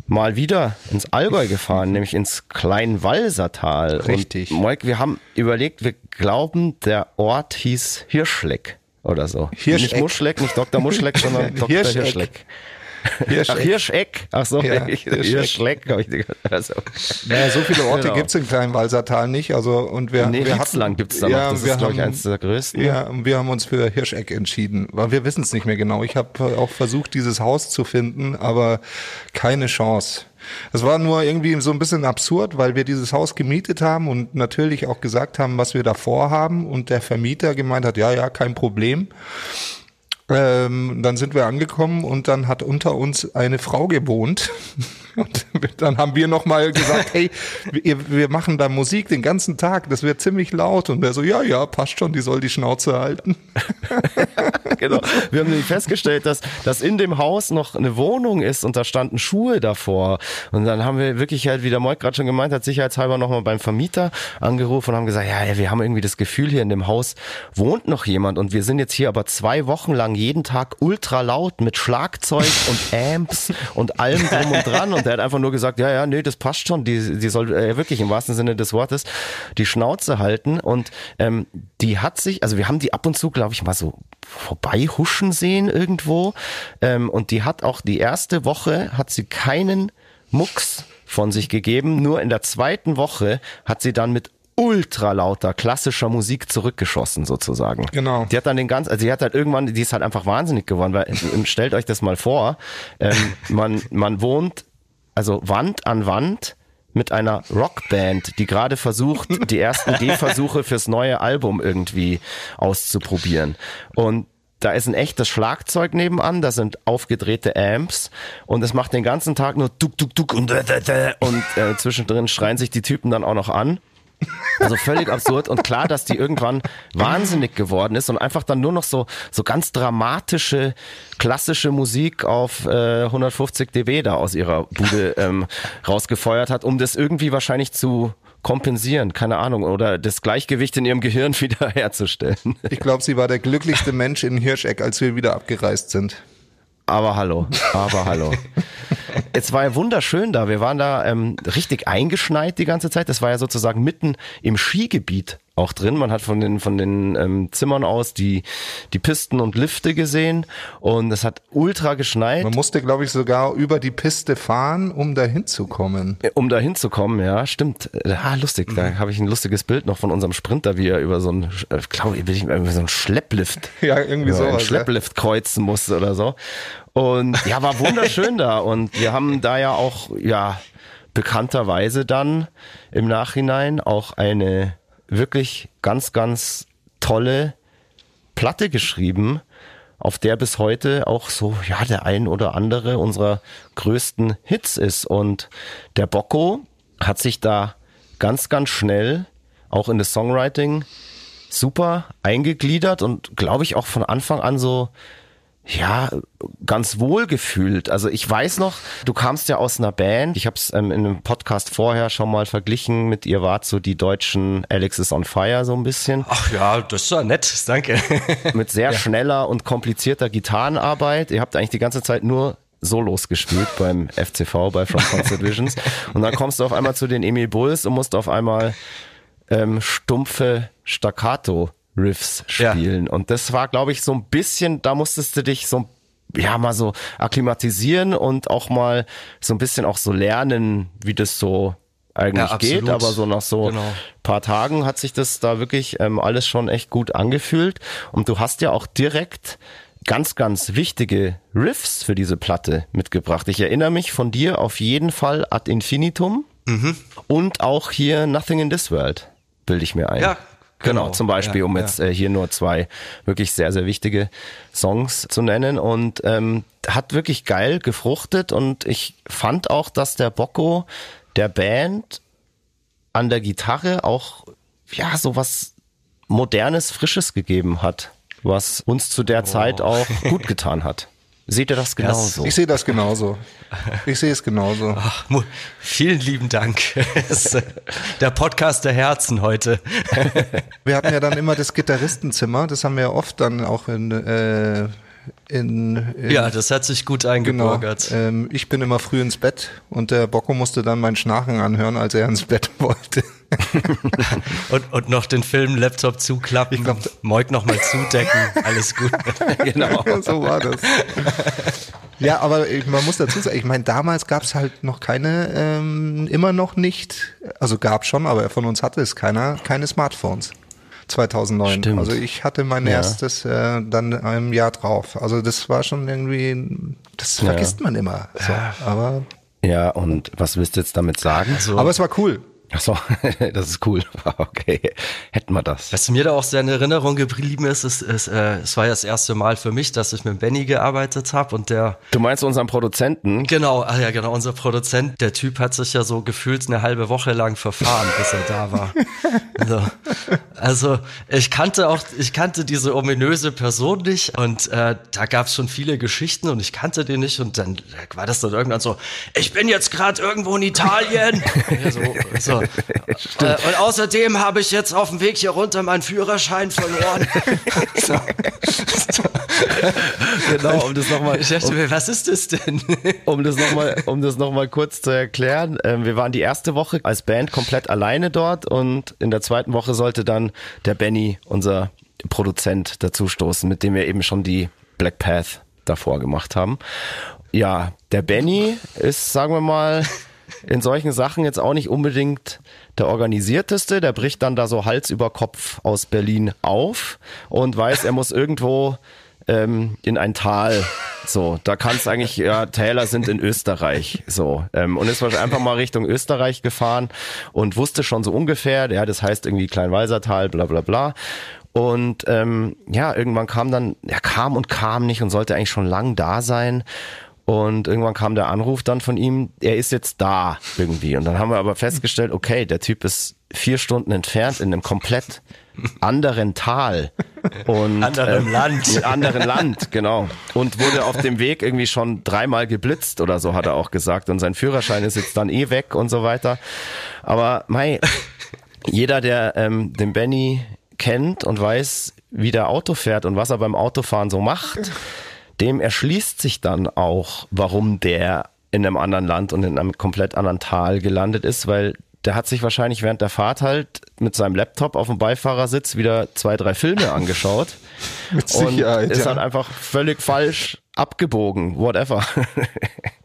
mal wieder ins Allgäu gefahren, nämlich ins Kleinwalsertal. Richtig. Und Moik, wir haben überlegt, wir glauben, der Ort hieß Hirschegg oder so. Hirschegg. Nicht Muschleck, nicht Dr. Muschleck, sondern Dr. Hirschegg. Hirschegg. Ach, Hirschegg. Ach so, ja, Hirschegg habe ich gehört. Also. Naja, so viele Orte genau. Gibt es im Kleinwalsertal nicht. Also, und wir Rietzlang gibt es da noch. Das ist, glaube ich, eines der größten. Ja, und wir haben uns für Hirschegg entschieden, weil wir wissen es nicht mehr genau. Ich habe auch versucht, dieses Haus zu finden, aber keine Chance. Es war nur irgendwie so ein bisschen absurd, weil wir dieses Haus gemietet haben und natürlich auch gesagt haben, was wir da vorhaben. Und der Vermieter gemeint hat, ja, kein Problem. Dann sind wir angekommen und dann hat unter uns eine Frau gewohnt und dann haben wir nochmal gesagt, hey, wir machen da Musik den ganzen Tag, das wird ziemlich laut und der so, ja, passt schon, die soll die Schnauze halten. Genau, wir haben nämlich festgestellt, dass in dem Haus noch eine Wohnung ist und da standen Schuhe davor und dann haben wir wirklich halt, wie der Moik gerade schon gemeint hat, sicherheitshalber nochmal beim Vermieter angerufen und haben gesagt, ja, wir haben irgendwie das Gefühl, hier in dem Haus wohnt noch jemand und wir sind jetzt hier aber 2 Wochen lang jeden Tag ultra laut mit Schlagzeug und Amps und allem drum und dran und der hat einfach nur gesagt, nee, das passt schon, die soll wirklich im wahrsten Sinne des Wortes die Schnauze halten und die hat sich, also wir haben die ab und zu, glaube ich, mal so vorbei huschen sehen irgendwo und die hat auch die erste Woche, hat sie keinen Mucks von sich gegeben, nur in der 2. Woche hat sie dann mit ultra lauter klassischer Musik zurückgeschossen sozusagen. Genau. Die hat dann die ist halt einfach wahnsinnig geworden, weil stellt euch das mal vor, man wohnt also Wand an Wand mit einer Rockband, die gerade versucht, die ersten Gehversuche fürs neue Album irgendwie auszuprobieren. Und da ist ein echtes Schlagzeug nebenan, da sind aufgedrehte Amps und es macht den ganzen Tag nur duck, duck, duck und zwischendrin schreien sich die Typen dann auch noch an. Also völlig absurd und klar, dass die irgendwann wahnsinnig geworden ist und einfach dann nur noch so ganz dramatische, klassische Musik auf 150 dB da aus ihrer Bude rausgefeuert hat, um das irgendwie wahrscheinlich zu kompensieren, keine Ahnung, oder das Gleichgewicht in ihrem Gehirn wieder herzustellen. Ich glaube, sie war der glücklichste Mensch in Hirschegg, als wir wieder abgereist sind. Aber hallo. Es war ja wunderschön da. Wir waren da richtig eingeschneit die ganze Zeit. Das war ja sozusagen mitten im Skigebiet auch drin. Man hat von den Zimmern aus die Pisten und Lifte gesehen und es hat ultra geschneit. Man musste, glaube ich, sogar über die Piste fahren, um da hinzukommen. Um da hinzukommen, ja, stimmt. Ah, lustig, da habe ich ein lustiges Bild noch von unserem Sprinter, wie er über so einen, Schlepplift. Ja, irgendwie so. Ein Schlepplift kreuzen musste oder so. Und ja, war wunderschön da und wir haben da ja auch, bekannterweise dann im Nachhinein auch eine wirklich ganz, ganz tolle Platte geschrieben, auf der bis heute auch so, der ein oder andere unserer größten Hits ist und der Bocco hat sich da ganz, ganz schnell auch in das Songwriting super eingegliedert und glaube ich auch von Anfang an so ganz wohl gefühlt. Also ich weiß noch, du kamst ja aus einer Band. Ich habe es in einem Podcast vorher schon mal verglichen. Mit ihr wart so die deutschen Alex is on Fire so ein bisschen. Ach ja, das ist ja nett, danke. Mit sehr schneller und komplizierter Gitarrenarbeit. Ihr habt eigentlich die ganze Zeit nur Solos gespielt beim FCV, bei From Constant Visions. Und dann kommst du auf einmal zu den Emil Bulls und musst auf einmal stumpfe Staccato Riffs spielen. Und das war, glaube ich, so ein bisschen, da musstest du dich so, mal so akklimatisieren und auch mal so ein bisschen auch so lernen, wie das so eigentlich geht, aber so nach so paar Tagen hat sich das da wirklich alles schon echt gut angefühlt und du hast ja auch direkt ganz, ganz wichtige Riffs für diese Platte mitgebracht. Ich erinnere mich von dir auf jeden Fall Ad Infinitum und auch hier Nothing in this World, bilde ich mir ein. Ja, genau, zum Beispiel, um jetzt hier nur zwei wirklich sehr, sehr wichtige Songs zu nennen. Und hat wirklich geil gefruchtet und ich fand auch, dass der Bocco der Band an der Gitarre auch ja sowas Modernes, Frisches gegeben hat, was uns zu der Zeit auch gut getan hat. Seht ihr das genauso? Ich sehe das genauso. Ich sehe es genauso. Ach, vielen lieben Dank. Der Podcast der Herzen heute. Wir hatten ja dann immer das Gitarristenzimmer. Das haben wir ja oft dann auch in das hat sich gut eingebürgert. Genau, ich bin immer früh ins Bett und der Bocco musste dann mein Schnarchen anhören, als er ins Bett wollte. und noch den Film-Laptop zuklappen, ich glaub, Moik nochmal zudecken, alles gut. Genau. So war das. Ja, aber man muss dazu sagen, ich meine, damals gab es halt noch keine, immer noch nicht, also gab es schon, aber von uns hatte es keiner, keine Smartphones. 2009. Stimmt. Also ich hatte mein erstes dann im Jahr drauf. Also das war schon irgendwie, das vergisst man immer. So, aber ja, und was willst du jetzt damit sagen? So. Aber es war cool. Ach so, das ist cool. Okay, hätten wir das. Was mir da auch sehr in Erinnerung geblieben ist, es war ja das erste Mal für mich, dass ich mit Benny gearbeitet habe und der... Du meinst unseren Produzenten? Genau, ach ja genau, unser Produzent. Der Typ hat sich ja so gefühlt eine halbe Woche lang verfahren, bis er da war. Also ich kannte diese ominöse Person nicht und da gab es schon viele Geschichten und ich kannte den nicht und dann war das dann irgendwann so, ich bin jetzt gerade irgendwo in Italien. So. Und außerdem habe ich jetzt auf dem Weg hier runter meinen Führerschein verloren. Genau, um das nochmal. Ich dachte mir, was ist das denn? um das nochmal kurz zu erklären. Wir waren die erste Woche als Band komplett alleine dort und in der zweiten Woche sollte dann der Benny, unser Produzent, dazustoßen, mit dem wir eben schon die Black Path davor gemacht haben. Ja, der Benny ist, sagen wir mal, in solchen Sachen jetzt auch nicht unbedingt der Organisierteste, der bricht dann da so Hals über Kopf aus Berlin auf und weiß, er muss irgendwo in ein Tal, so, da kann es eigentlich, ja, Täler sind in Österreich, so, und ist einfach mal Richtung Österreich gefahren und wusste schon so ungefähr, ja, das heißt irgendwie Kleinwalsertal, bla bla bla. Und ja, irgendwann kam nicht und sollte eigentlich schon lang da sein. Und irgendwann kam der Anruf dann von ihm, er ist jetzt da irgendwie. Und dann haben wir aber festgestellt, okay, der Typ ist 4 Stunden entfernt in einem komplett anderen Tal. Und anderen Land, genau. Und wurde auf dem Weg irgendwie schon 3-mal geblitzt oder so, hat er auch gesagt. Und sein Führerschein ist jetzt dann eh weg und so weiter. Aber mei, jeder, der den Benny kennt und weiß, wie der Auto fährt und was er beim Autofahren so macht, dem erschließt sich dann auch, warum der in einem anderen Land und in einem komplett anderen Tal gelandet ist, weil der hat sich wahrscheinlich während der Fahrt halt mit seinem Laptop auf dem Beifahrersitz wieder 2-3 Filme angeschaut mit Sicherheit, und ist halt einfach völlig falsch abgebogen, whatever.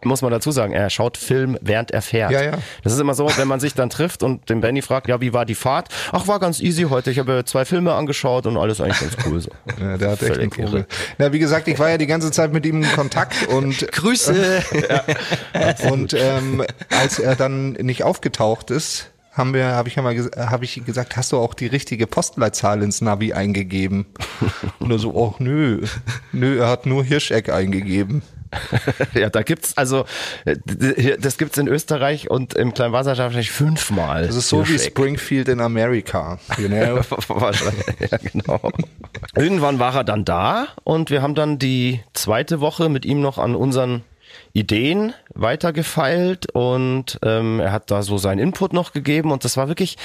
Muss man dazu sagen, er schaut Film, während er fährt. Ja, ja. Das ist immer so, wenn man sich dann trifft und den Benny fragt, ja, wie war die Fahrt? Ach, war ganz easy heute, ich habe 2 Filme angeschaut und alles eigentlich ganz cool. So. Ja, der hat echt einen Vogel. Na, wie gesagt, ich war ja die ganze Zeit mit ihm in Kontakt und Grüße! Und als er dann nicht aufgetaucht ist, habe ich gesagt, hast du auch die richtige Postleitzahl ins Navi eingegeben? Und er so, ach nö, er hat nur Hirschegg eingegeben. Ja, da gibt's, also das gibt's in Österreich und im Kleinwalsertal wahrscheinlich 5-mal. Das ist so Hirschegg. Wie Springfield in Amerika. You know? Ja, genau. Irgendwann war er dann da und wir haben dann die zweite Woche mit ihm noch an unseren Ideen weitergefeilt und er hat da so seinen Input noch gegeben und das war wirklich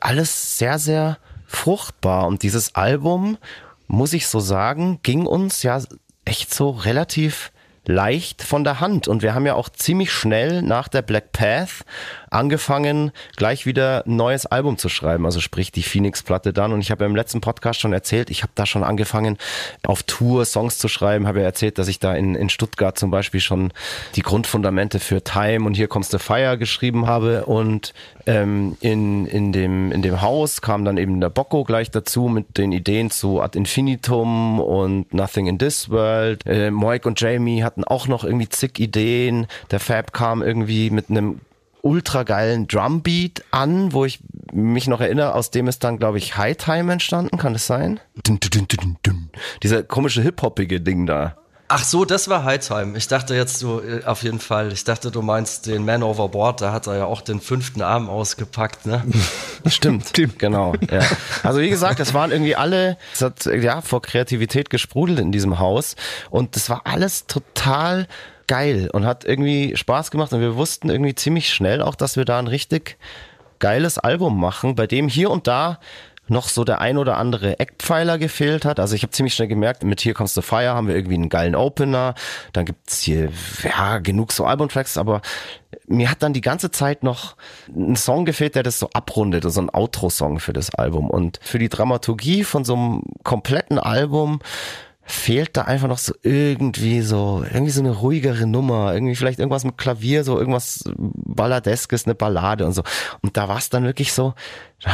alles sehr, sehr fruchtbar und dieses Album, muss ich so sagen, ging uns ja echt so relativ leicht von der Hand und wir haben ja auch ziemlich schnell nach der Black Path angefangen, gleich wieder ein neues Album zu schreiben, also sprich die Phoenix-Platte dann. Und ich habe im letzten Podcast schon erzählt, ich habe da schon angefangen, auf Tour Songs zu schreiben, habe ja erzählt, dass ich da in Stuttgart zum Beispiel schon die Grundfundamente für Time und Here Comes the Fire geschrieben habe. Und in dem Haus kam dann eben der Bocco gleich dazu mit den Ideen zu Ad Infinitum und Nothing in this World. Moik und Jamie hatten auch noch irgendwie zig Ideen. Der Fab kam irgendwie mit einem ultra geilen Drumbeat an, wo ich mich noch erinnere, aus dem ist dann, glaube ich, High Time entstanden, kann das sein? Dieser komische hip-hoppige Ding da. Ach so, das war High Time. Ich dachte jetzt so, auf jeden Fall. Ich dachte, du meinst den Man Overboard, da hat er ja auch den 5. Arm ausgepackt, ne? Stimmt. Genau. Ja. Also wie gesagt, es waren irgendwie alle, es hat ja vor Kreativität gesprudelt in diesem Haus und das war alles total geil und hat irgendwie Spaß gemacht und wir wussten irgendwie ziemlich schnell auch, dass wir da ein richtig geiles Album machen, bei dem hier und da noch so der ein oder andere Eckpfeiler gefehlt hat. Also ich habe ziemlich schnell gemerkt, mit Here Comes the Fire haben wir irgendwie einen geilen Opener, dann gibt's hier ja genug so Albumtracks, aber mir hat dann die ganze Zeit noch ein Song gefehlt, der das so abrundet, so ein Outro-Song für das Album. Und für die Dramaturgie von so einem kompletten Album fehlt da einfach noch so irgendwie so eine ruhigere Nummer, irgendwie vielleicht irgendwas mit Klavier, so irgendwas Balladeskes, eine Ballade und so. Und da war es dann wirklich so,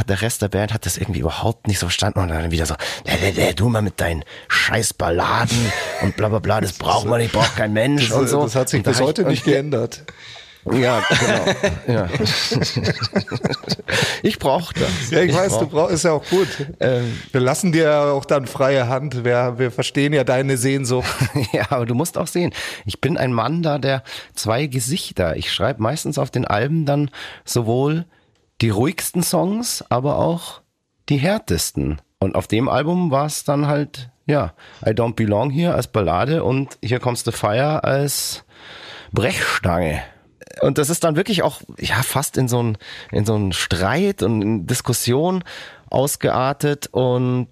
der Rest der Band hat das irgendwie überhaupt nicht so verstanden und dann wieder so, du mal mit deinen scheiß Balladen und bla bla bla, das braucht man nicht, braucht kein Mensch und so. Das hat sich bis heute nicht geändert. Ja, genau. Ja. Ich brauche das. Ja, ich weiß, du brauchst, ist ja auch gut. Wir lassen dir ja auch dann freie Hand. Wir verstehen ja deine Sehnsucht. Ja, aber du musst auch sehen, ich bin ein Mann da, der zwei Gesichter. Ich schreibe meistens auf den Alben dann sowohl die ruhigsten Songs, aber auch die härtesten. Und auf dem Album war es dann halt, ja, I Don't Belong Here als Ballade und Here Comes the Fire als Brechstange. Und das ist dann wirklich auch ja fast in so einen Streit und in Diskussion ausgeartet und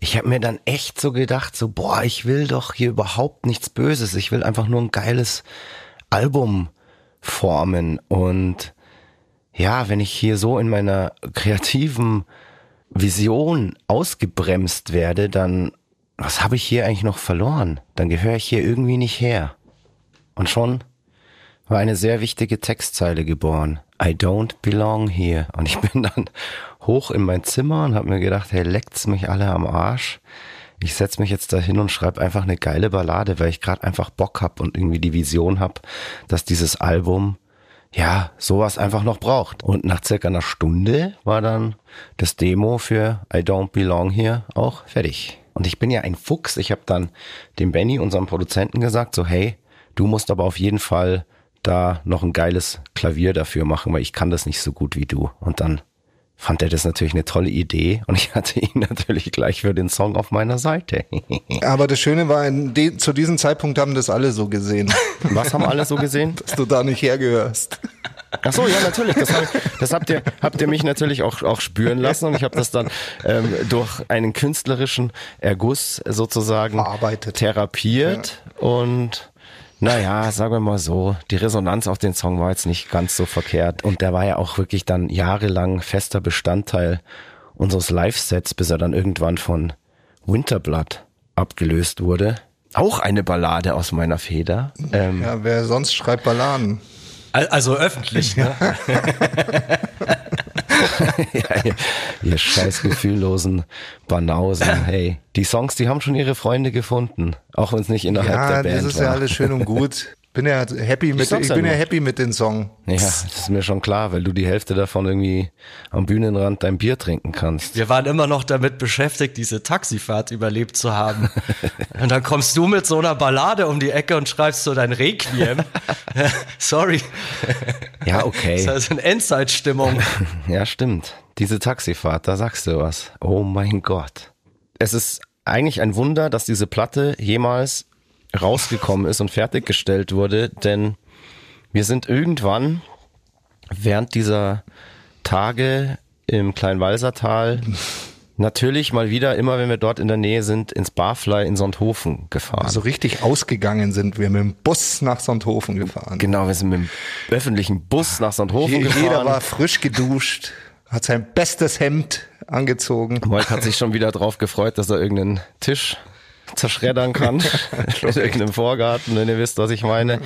ich habe mir dann echt so gedacht, so boah, ich will doch hier überhaupt nichts Böses, ich will einfach nur ein geiles Album formen und ja, wenn ich hier so in meiner kreativen Vision ausgebremst werde, dann was habe ich hier eigentlich noch verloren? Dann gehöre ich hier irgendwie nicht her. Und schon war eine sehr wichtige Textzeile geboren. I don't belong here. Und ich bin dann hoch in mein Zimmer und habe mir gedacht, hey, leckt's mich alle am Arsch. Ich setz mich jetzt da hin und schreibe einfach eine geile Ballade, weil ich gerade einfach Bock hab und irgendwie die Vision hab, dass dieses Album, ja, sowas einfach noch braucht. Und nach circa einer Stunde war dann das Demo für I don't belong here auch fertig. Und ich bin ja ein Fuchs. Ich habe dann dem Benny, unserem Produzenten, gesagt, so hey, du musst aber auf jeden Fall da noch ein geiles Klavier dafür machen, weil ich kann das nicht so gut wie du. Und dann fand er das natürlich eine tolle Idee und ich hatte ihn natürlich gleich für den Song auf meiner Seite. Aber das Schöne war, zu diesem Zeitpunkt haben das alle so gesehen. Was haben alle so gesehen? Dass du da nicht hergehörst. Ach so, ja natürlich, das habt ihr mich natürlich auch spüren lassen und ich habe das dann durch einen künstlerischen Erguss sozusagen therapiert und naja, sagen wir mal so, die Resonanz auf den Song war jetzt nicht ganz so verkehrt und der war ja auch wirklich dann jahrelang fester Bestandteil unseres Live-Sets, bis er dann irgendwann von Winter Blood abgelöst wurde. Auch eine Ballade aus meiner Feder. Ja, wer sonst schreibt Balladen? Also öffentlich, ne? Ja, ihr scheiß gefühllosen Banausen, hey. Die Songs, die haben schon ihre Freunde gefunden, auch wenn es nicht innerhalb der Band war. Ja, das ist ja alles schön und gut. Ich bin ja happy mit dem Song. Ja, das ist mir schon klar, weil du die Hälfte davon irgendwie am Bühnenrand dein Bier trinken kannst. Wir waren immer noch damit beschäftigt, diese Taxifahrt überlebt zu haben. Und dann kommst du mit so einer Ballade um die Ecke und schreibst so dein Requiem. Sorry. Ja, okay. Das ist also eine Endzeitstimmung. Ja, stimmt. Diese Taxifahrt, da sagst du was. Oh mein Gott. Es ist eigentlich ein Wunder, dass diese Platte jemals rausgekommen ist und fertiggestellt wurde, denn wir sind irgendwann während dieser Tage im Kleinwalsertal natürlich mal wieder, immer wenn wir dort in der Nähe sind, ins Barfly in Sonthofen gefahren. Also richtig ausgegangen sind wir mit dem Bus nach Sonthofen gefahren. Genau, wir sind mit dem öffentlichen Bus nach Sonthofen gefahren. Jeder war frisch geduscht, hat sein bestes Hemd angezogen. Moik hat sich schon wieder drauf gefreut, dass er irgendeinen Tisch zerschreddern kann in irgendeinem Vorgarten, wenn ihr wisst, was ich meine.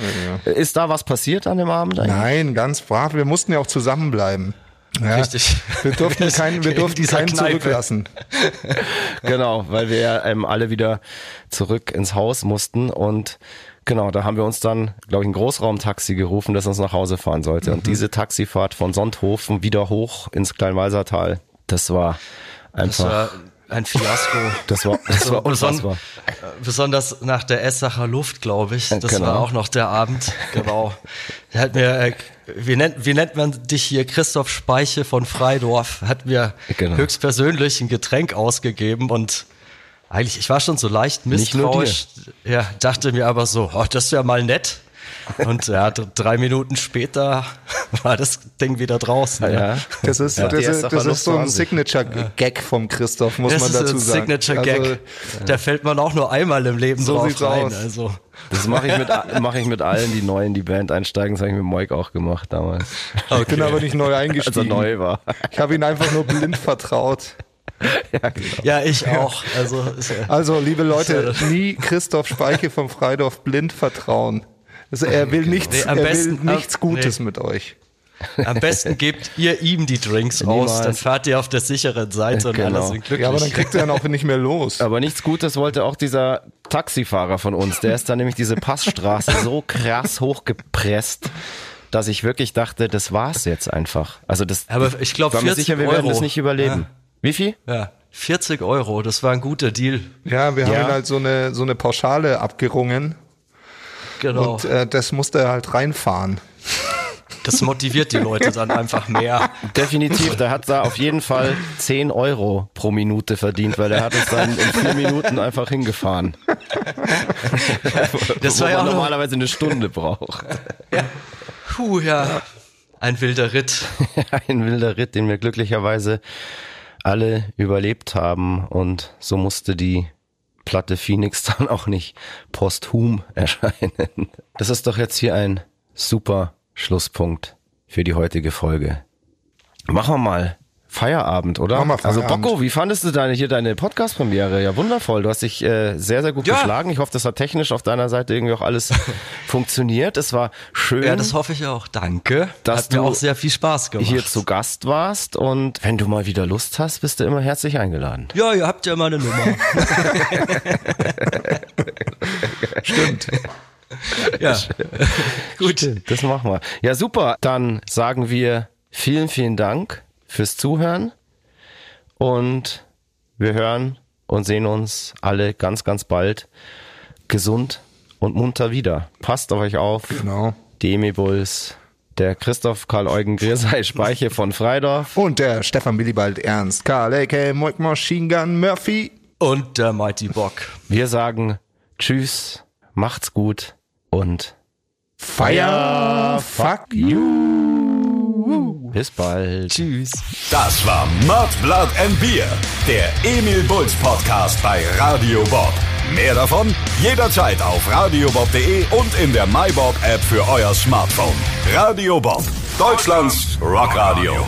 Ja. Ist da was passiert an dem Abend eigentlich? Nein, ganz brav. Wir mussten ja auch zusammenbleiben. Ja, richtig. Wir durften keinen zurücklassen. Genau, weil wir alle wieder zurück ins Haus mussten und genau, da haben wir uns dann, glaube ich, ein Großraumtaxi gerufen, das uns nach Hause fahren sollte. Mhm. Und diese Taxifahrt von Sonthofen wieder hoch ins Kleinwalsertal, das war einfach... Ein Fiasko. Das war unfassbar. Besonders nach der Essacher Luft, glaube ich. Das war auch noch der Abend. Genau. Hat mir, wie nennt man dich hier? Christoph Speiche von Freidorf hat mir höchstpersönlich ein Getränk ausgegeben und eigentlich, ich war schon so leicht misstrauisch. Ja, dachte mir aber so, oh, das ist ja mal nett. Und ja, 3 Minuten später war das Ding wieder draußen. Ja. Das ist so ein Signature-Gag vom Christoph, muss man dazu sagen. Signature-Gag. Also, da fällt man auch nur einmal im Leben so drauf rein. Also. Das mache ich mit allen, die neu in die Band einsteigen. Das habe ich mit Moik auch gemacht damals. Okay. Ich bin aber nicht neu eingestiegen. Als er neu war. Ich habe ihn einfach nur blind vertraut. Ja, genau. Ja, ich auch. Also liebe Leute, nie Christoph Speiche vom Freidorf blind vertrauen. Also er will nichts Gutes mit euch. Am besten gebt ihr ihm die Drinks aus, dann fahrt ihr auf der sicheren Seite und alles sind glücklich. Ja, aber dann kriegt ihr dann auch nicht mehr los. Aber nichts Gutes wollte auch dieser Taxifahrer von uns. Der ist dann nämlich diese Passstraße so krass hochgepresst, dass ich wirklich dachte, das war's jetzt einfach. Also das. Aber ich glaube, 40 Euro. Wir werden das nicht überleben. Ja. Wie viel? Ja. 40 Euro, das war ein guter Deal. Ja, wir haben halt so eine Pauschale abgerungen. Genau. Und das musste er halt reinfahren. Das motiviert die Leute dann einfach mehr. Definitiv, der hat da auf jeden Fall 10 Euro pro Minute verdient, weil der hat uns dann in 4 Minuten einfach hingefahren. Das war ja auch normalerweise eine Stunde braucht. Ja. Puh, ja. Ein wilder Ritt. Ein wilder Ritt, den wir glücklicherweise alle überlebt haben und so musste die Platte Phoenix dann auch nicht posthum erscheinen. Das ist doch jetzt hier ein super Schlusspunkt für die heutige Folge. Machen wir mal Feierabend, oder? Also Bocko, wie fandest du deine Podcast-Premiere? Ja, wundervoll. Du hast dich sehr, sehr gut geschlagen. Ich hoffe, das hat technisch auf deiner Seite irgendwie auch alles funktioniert. Es war schön. Ja, das hoffe ich auch. Danke. Hat mir auch sehr viel Spaß gemacht. Hier zu Gast warst und wenn du mal wieder Lust hast, bist du immer herzlich eingeladen. Ja, ihr habt ja immer eine Nummer. Stimmt. Ja. Gut. Stimmt, das machen wir. Ja, super. Dann sagen wir vielen, vielen Dank fürs Zuhören und wir hören und sehen uns alle ganz, ganz bald gesund und munter wieder. Passt auf euch auf. Genau. Die Emil Bulls, der Christoph Karl-Eugen Greiser-Speiche von Freidorf und der Stefan Willibald Ernst-Karl, a.k.a. Moik Maschinengun Murphy und der Mighty Bock. Wir sagen tschüss, macht's gut und Fire fuck you. Bis bald. Tschüss. Das war Mad Blood and Beer, der Emil Bulls Podcast bei Radio Bob. Mehr davon jederzeit auf radiobob.de und in der MyBob App für euer Smartphone. Radio Bob, Deutschlands Rockradio.